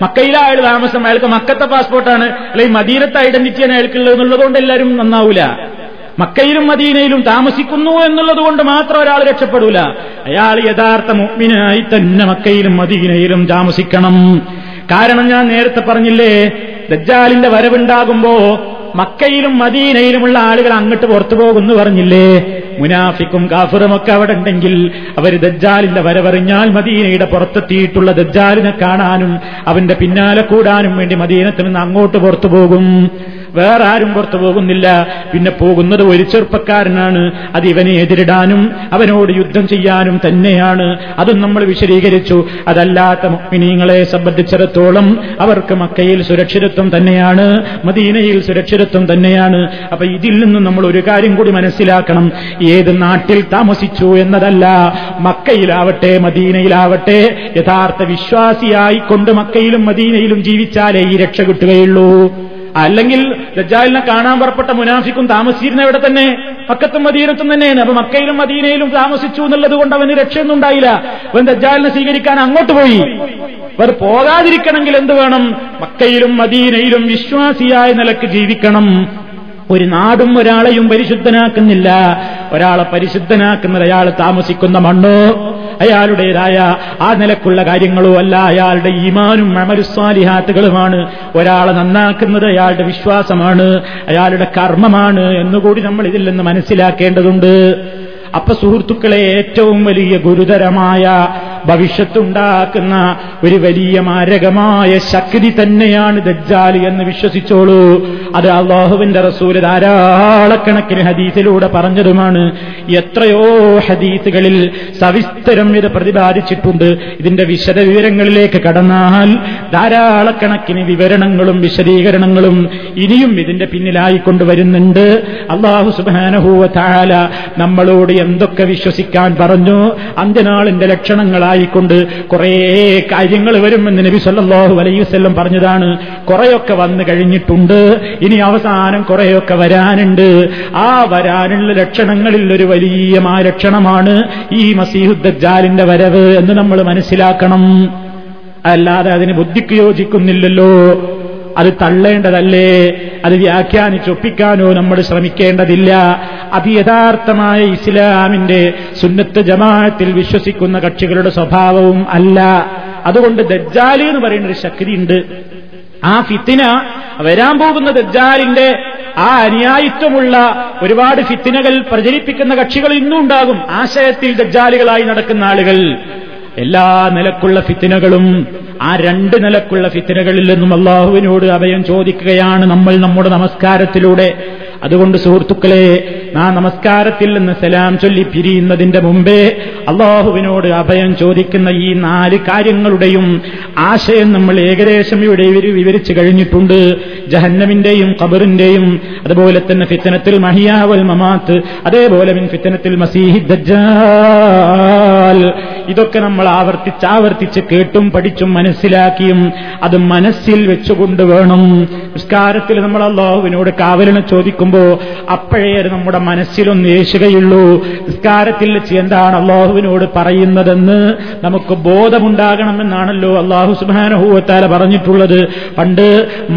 മക്കയിലായ താമസം അയാൾക്ക് മക്കത്തെ പാസ്പോർട്ടാണ്, അല്ലെങ്കിൽ മദീനത്തെ ഐഡന്റിറ്റിയാണ് അയാൾക്കുള്ളത് എന്നുള്ളതുകൊണ്ട് എല്ലാവരും നന്നാവൂല. മക്കയിലും മദീനയിലും താമസിക്കുന്നു എന്നുള്ളത് കൊണ്ട് മാത്രം ഒരാൾ രക്ഷപ്പെടൂല. അയാൾ യഥാർത്ഥ മുഅ്മിനായി തന്നെ മക്കയിലും മദീനയിലും താമസിക്കണം. കാരണം ഞാൻ നേരത്തെ പറഞ്ഞില്ലേ, ദജ്ജാലിന്റെ വരവുണ്ടാകുമ്പോ മക്കയിലും മദീനയിലുമുള്ള ആളുകൾ അങ്ങോട്ട് പുറത്തു പോകുന്നു പറഞ്ഞില്ലേ. മുനാഫിക്കും കാഫിറും ഒക്കെ അവിടെ ഉണ്ടെങ്കിൽ അവർ ദജ്ജാലിന്റെ വരവറിഞ്ഞാൽ മദീനയുടെ പുറത്തെത്തിയിട്ടുള്ള ദജ്ജാലിനെ കാണാനും അവന്റെ പിന്നാലെ കൂടാനും വേണ്ടി മദീനത്തിൽ നിന്ന് അങ്ങോട്ട് പുറത്തു പോകും. വേറെ ആരും പുറത്തു പോകുന്നില്ല. പിന്നെ പോകുന്നത് ഒരു ചെറുപ്പക്കാരനാണ്. അത് ഇവനെ എതിരിടാനും അവനോട് യുദ്ധം ചെയ്യാനും തന്നെയാണ്. അതും നമ്മൾ വിശദീകരിച്ചു. അതല്ലാത്ത മുഅ്മിനീങ്ങളെ സംബന്ധിച്ചിടത്തോളം അവർക്ക് മക്കയിൽ സുരക്ഷിതത്വം തന്നെയാണ്, മദീനയിൽ സുരക്ഷിതത്വം തന്നെയാണ്. അപ്പൊ ഇതിൽ നിന്നും നമ്മൾ ഒരു കാര്യം കൂടി മനസ്സിലാക്കണം. ഏത് നാട്ടിൽ താമസിച്ചു എന്നതല്ല, മക്കയിലാവട്ടെ മദീനയിലാവട്ടെ യഥാർത്ഥ വിശ്വാസിയായിക്കൊണ്ട് മക്കയിലും മദീനയിലും ജീവിച്ചാലേ ഈ രക്ഷ കിട്ടുകയുള്ളൂ. അല്ലെങ്കിൽ ദജ്ജാലിനെ കാണാൻ പുറപ്പെട്ട മുനാഫിക്കും താമസിച്ചിരുന്ന ഇവിടെ തന്നെ, മക്കത്തും മദീനത്തും തന്നെയാണ്. അപ്പൊ മക്കയിലും മദീനയിലും താമസിച്ചു എന്നുള്ളത് കൊണ്ട് അവന് രക്ഷയൊന്നും ഉണ്ടായില്ല. അവൻ ദജ്ജാലിനെ സ്വീകരിക്കാൻ അങ്ങോട്ട് പോയി. അവർ പോകാതിരിക്കണമെങ്കിൽ എന്ത് വേണം? മക്കയിലും മദീനയിലും വിശ്വാസിയായ നിലക്ക് ജീവിക്കണം. ഒരു നാടും ഒരാളെയും പരിശുദ്ധനാക്കുന്നില്ല. ഒരാളെ പരിശുദ്ധനാക്കുന്നത് അയാൾ താമസിക്കുന്ന മണ്ണോ അയാളുടേതായ ആ നിലക്കുള്ള കാര്യങ്ങളോ അല്ല, അയാളുടെ ഈമാനും അമലുസ്വാലിഹാത്തുകളുമാണ് ഒരാളെ നന്നാക്കുന്നത്. അയാളുടെ വിശ്വാസമാണ്, അയാളുടെ കർമ്മമാണ് എന്നുകൂടി നമ്മൾ ഇതിൽ നിന്ന് മനസ്സിലാക്കേണ്ടതുണ്ട്. അപ്പൊ സുഹൃത്തുക്കളെ, ഏറ്റവും വലിയ ഗുരുതരമായ ഭവിഷ്യത്തുണ്ടാക്കുന്ന ഒരു വലിയ മാരകമായ ശക്തി തന്നെയാണ് ദജ്ജാൽ എന്ന് വിശ്വസിച്ചോളൂ. അത് അല്ലാഹുവിന്റെ റസൂല് ധാരാളക്കണക്കിന് ഹദീസിലൂടെ പറഞ്ഞതുമാണ്. എത്രയോ ഹദീസുകളിൽ സവിസ്തരം ഇത് പ്രതിപാദിച്ചിട്ടുണ്ട്. ഇതിന്റെ വിശദ വിവരങ്ങളിലേക്ക് കടന്നാൽ ധാരാളക്കണക്കിന് വിവരണങ്ങളും വിശദീകരണങ്ങളും ഇനിയും ഇതിന്റെ പിന്നിലായി കൊണ്ടുവരുന്നുണ്ട്. അല്ലാഹു സുബ്ഹാനഹു വ തആല നമ്മളോട് എന്തൊക്കെ വിശ്വസിക്കാൻ പറഞ്ഞു, അന്ത്യനാളിന്റെ ലക്ഷണങ്ങളായി ായിക്കൊണ്ട് കുറേ കാര്യങ്ങൾ വരുമെന്ന് നബി സല്ലല്ലാഹു അലൈഹി വസല്ലം പറഞ്ഞതാണ്. കുറെയൊക്കെ വന്നു കഴിഞ്ഞിട്ടുണ്ട്, ഇനി അവസാനം കുറെയൊക്കെ വരാനുണ്ട്. ആ വരാനുള്ള ലക്ഷണങ്ങളിൽ ഒരു വലിയ ലക്ഷണമാണ് ഈ മസീഹുദ്ദജ്ജാലിന്റെ വരവ് എന്ന് നമ്മൾ മനസ്സിലാക്കണം. അല്ലാതെ അതിന് ബുദ്ധിക്ക് യോജിക്കുന്നില്ലല്ലോ. അത് തള്ളേണ്ടതല്ലേ, അത് വ്യാഖ്യാനിച്ചൊപ്പിക്കാനോ നമ്മൾ ശ്രമിക്കേണ്ടതില്ല. അത് യഥാർത്ഥമായ ഇസ്ലാമിന്റെ സുന്നത്ത് ജമാഅത്തിൽ വിശ്വസിക്കുന്ന കക്ഷികളുടെ സ്വഭാവവും അല്ല. അതുകൊണ്ട് ദജ്ജാലി എന്ന് പറയുന്ന ഒരു ശക്തിയുണ്ട്. ആ ഫിത്തിന വരാൻ പോകുന്ന ദജ്ജാലിന്റെ ആ അനുയായിത്വമുള്ള ഒരുപാട് ഫിത്തിനകൾ പ്രചരിപ്പിക്കുന്ന കക്ഷികൾ ഇന്നും ഉണ്ടാകും. ആശയത്തിൽ ദജ്ജാലികളായി നടക്കുന്ന ആളുകൾ, എല്ലാ നിലക്കുള്ള ഫിത്തിനകളും. ആ രണ്ട് നിലക്കുള്ള ഫിത്തിനകളിൽ നിന്നും അള്ളാഹുവിനോട് അഭയം ചോദിക്കുകയാണ് നമ്മൾ നമ്മുടെ നമസ്കാരത്തിലൂടെ. അതുകൊണ്ട് സുഹൃത്തുക്കളെ, നാം നമസ്കാരത്തിൽ നിന്ന് സലാം ചൊല്ലി പിരിയുന്നതിന്റെ മുമ്പേ അള്ളാഹുവിനോട് അഭയം ചോദിക്കുന്ന ഈ നാല് കാര്യങ്ങളുടെയും ആശയം നമ്മൾ ഏകദേശം ഇവിടെ വിവരിച്ചു കഴിഞ്ഞിട്ടുണ്ട്. ജഹന്നമിന്റെയും ഖബറിന്റെയും അതുപോലെ തന്നെ ഫിത്നത്തുൽ മഹിയ വൽ മമാത്ത്, അതേപോലെ മിൻ ഫിത്നത്തുൽ മസീഹിദ് ദജ്ജാൽ. ഇതൊക്കെ നമ്മൾ ആവർത്തിച്ചാവർത്തിച്ച് കേട്ടും പഠിച്ചും മനസ്സിലാക്കിയും അത് മനസ്സിൽ വെച്ചുകൊണ്ട് വേണം നമസ്കാരത്തിൽ നമ്മൾ അള്ളാഹുവിനോട് കാവലിനെ ചോദിക്കുമ്പോ അപ്പോഴേ നമ്മുടെ മനസ്സിലൊന്ന് ഏശുകയുള്ളൂ. നിസ്കാരത്തിൽ എന്താണ് അള്ളാഹുവിനോട് പറയുന്നതെന്ന് നമുക്ക് ബോധമുണ്ടാകണമെന്നാണല്ലോ അള്ളാഹു സുബ്ഹാനഹു വതആല പറഞ്ഞിട്ടുള്ളത്. പണ്ട്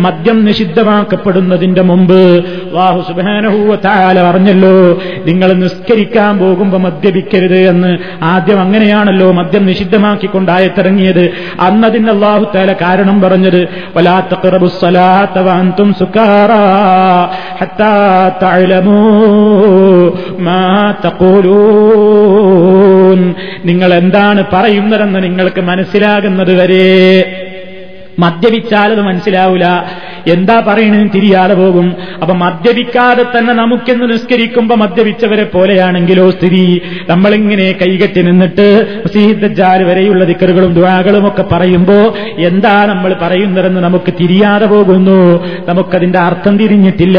മദ്യം നിഷിദ്ധമാക്കപ്പെടുന്നതിന്റെ മുമ്പ് അള്ളാഹു സുബ്ഹാനഹു വതആല പറഞ്ഞല്ലോ, നിങ്ങൾ നിസ്കരിക്കാൻ പോകുമ്പോൾ മദ്യപിക്കരുത് എന്ന്. ആദ്യം അങ്ങനെയാണല്ലോ മദ്യം നിഷിദ്ധമാക്കിക്കൊണ്ട് ആയത്തിറങ്ങിയത്. അന്നതിന് അള്ളാഹു തആല കാരണം പറഞ്ഞത് വലാ തഖറബു സ്സലാത വഅൻതും സുകാറാ ഹത്താ തഅലമൂ മാ തഖൂലൂൻ. നിങ്ങൾ എന്താണ് പറയുന്നതെന്ന് നിങ്ങൾക്ക് മനസ്സിലാകുന്നത് വരെ മദ്യപിച്ചാലത് മനസ്സിലാവൂല, എന്താ പറയണെന്ന് തിരിയാതെ പോകും. അപ്പൊ മദ്യപിക്കാതെ തന്നെ നമുക്കെന്ന് നിസ്കരിക്കുമ്പോ മദ്യപിച്ചവരെ പോലെയാണെങ്കിലോ സ്ഥിതി. നമ്മളിങ്ങനെ കൈകെട്ടി നിന്നിട്ട് ദജ്ജാൽ വരെയുള്ള ദിക്കറുകളും ദുആകളും ഒക്കെ പറയുമ്പോ എന്താ നമ്മൾ പറയുന്നതെന്ന് നമുക്ക് തിരിയാതെ പോകുന്നു. നമുക്കതിന്റെ അർത്ഥം തിരിഞ്ഞിട്ടില്ല,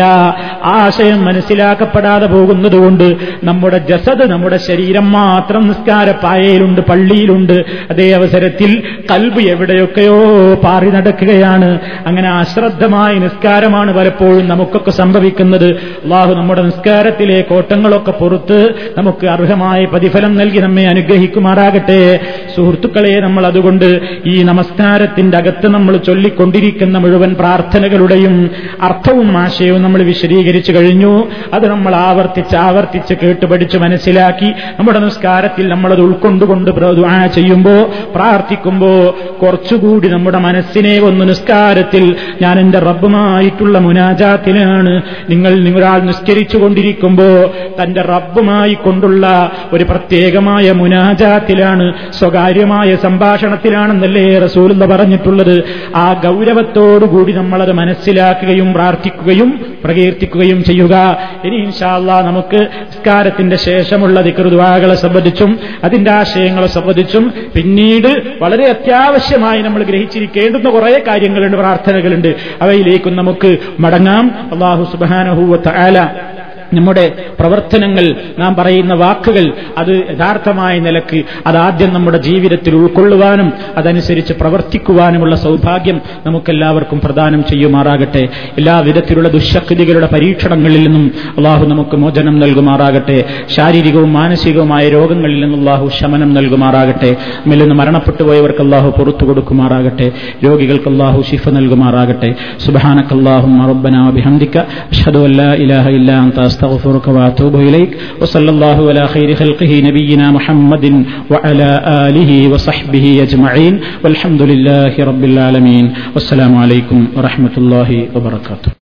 ആശയം മനസ്സിലാക്കപ്പെടാതെ പോകുന്നതുകൊണ്ട് നമ്മുടെ ജസദ്, നമ്മുടെ ശരീരം മാത്രം നിസ്കാരപ്പായയിലുണ്ട്, പള്ളിയിലുണ്ട്. അതേ അവസരത്തിൽ കൽബ് എവിടെയൊക്കെയോ പാറി നടക്കുകയാണ്. അങ്ങനെ അശ്രദ്ധ മായ നിസ്കാരമാണ് പലപ്പോഴും നമുക്കൊക്കെ സംഭവിക്കുന്നത്. അല്ലാഹു നമ്മുടെ നിസ്കാരത്തിലെ കോട്ടങ്ങളൊക്കെ പുറത്ത് നമുക്ക് അർഹമായ പ്രതിഫലം നൽകി നമ്മെ അനുഗ്രഹിക്കുമാറാകട്ടെ. സുഹൃത്തുക്കളെ, നമ്മൾ അതുകൊണ്ട് ഈ നമസ്കാരത്തിന്റെ അകത്ത് നമ്മൾ ചൊല്ലിക്കൊണ്ടിരിക്കുന്ന മുഴുവൻ പ്രാർത്ഥനകളുടെയും അർത്ഥവും ആശയവും നമ്മൾ വിശദീകരിച്ചു കഴിഞ്ഞു. അത് നമ്മൾ ആവർത്തിച്ച് ആവർത്തിച്ച് കേട്ടുപഠിച്ച് മനസ്സിലാക്കി നമ്മുടെ നിസ്കാരത്തിൽ നമ്മളത് ഉൾക്കൊണ്ടുകൊണ്ട് ദുആ ചെയ്യുമ്പോ പ്രാർത്ഥിക്കുമ്പോ കുറച്ചുകൂടി നമ്മുടെ മനസ്സിനെ ഒന്ന് നിസ്കാരത്തിൽ ഞാൻ എന്റെ റബ്ബുമായിട്ടുള്ള മുനാജാത്തിലാണ്. നിങ്ങൾ നിങ്ങളാൾ നിസ്കരിച്ചു കൊണ്ടിരിക്കുമ്പോ തന്റെ റബ്ബുമായി കൊണ്ടുള്ള ഒരു പ്രത്യേകമായ മുനാജാത്തിലാണ്, സ്വകാര്യമായ സംഭാഷണത്തിലാണെന്നല്ലേ റസൂലുള്ള പറഞ്ഞിട്ടുള്ളത്. ആ ഗൗരവത്തോടുകൂടി നമ്മളത് മനസ്സിലാക്കുകയും പ്രാർത്ഥിക്കുകയും പ്രകീർത്തിക്കുകയും ചെയ്യുക. ഇനി ഇൻഷാ അല്ലാഹ് നമുക്ക് നിസ്കാരത്തിന്റെ ശേഷമുള്ള ദിക്ർ ദുആകളെ സംബന്ധിച്ചും അതിന്റെ ആശയങ്ങളെ സംബന്ധിച്ചും പിന്നീട് വളരെ അത്യാവശ്യമായി നമ്മൾ ഗ്രഹിച്ചിരിക്കേണ്ടുന്ന കുറേ കാര്യങ്ങളുണ്ട്, പ്രാർത്ഥനകളുണ്ട്. അവയിലേക്കും നമുക്ക് മടങ്ങാം. അല്ലാഹു സുബ്ഹാനഹു വതആല നമ്മുടെ പ്രവർത്തനങ്ങൾ, നാം പറയുന്ന വാക്കുകൾ, അത് യഥാർത്ഥമായ നിലക്ക് അതാദ്യം നമ്മുടെ ജീവിതത്തിൽ ഉൾക്കൊള്ളുവാനും അതനുസരിച്ച് പ്രവർത്തിക്കുവാനുമുള്ള സൗഭാഗ്യം നമുക്കെല്ലാവർക്കും പ്രദാനം ചെയ്യുമാറാകട്ടെ. എല്ലാ വിധത്തിലുള്ള ദുഃശക്തികളുടെ പരീക്ഷണങ്ങളിൽ നിന്നും അള്ളാഹു നമുക്ക് മോചനം നൽകുമാറാകട്ടെ. ശാരീരികവും മാനസികവുമായ രോഗങ്ങളിൽ നിന്നും അള്ളാഹു ശമനം നൽകുമാറാകട്ടെ. നമ്മിൽ നിന്ന് മരണപ്പെട്ടു പോയവർക്ക് അള്ളാഹു പുറത്തു കൊടുക്കുമാറാകട്ടെ. രോഗികൾക്ക് അള്ളാഹു ശിഫ നൽകുമാറാകട്ടെ. സുബ്ഹാനക അല്ലാഹുമ്മ റബ്ബനാ വബിഹംദിക അശ്ഹദു അല്ലാ ഇലാഹ ഇല്ലാ അൻത استغفرك واتوب اليك وصلى الله على خير خلقه نبينا محمد وعلى اله وصحبه اجمعين والحمد لله رب العالمين والسلام عليكم ورحمة الله وبركاته.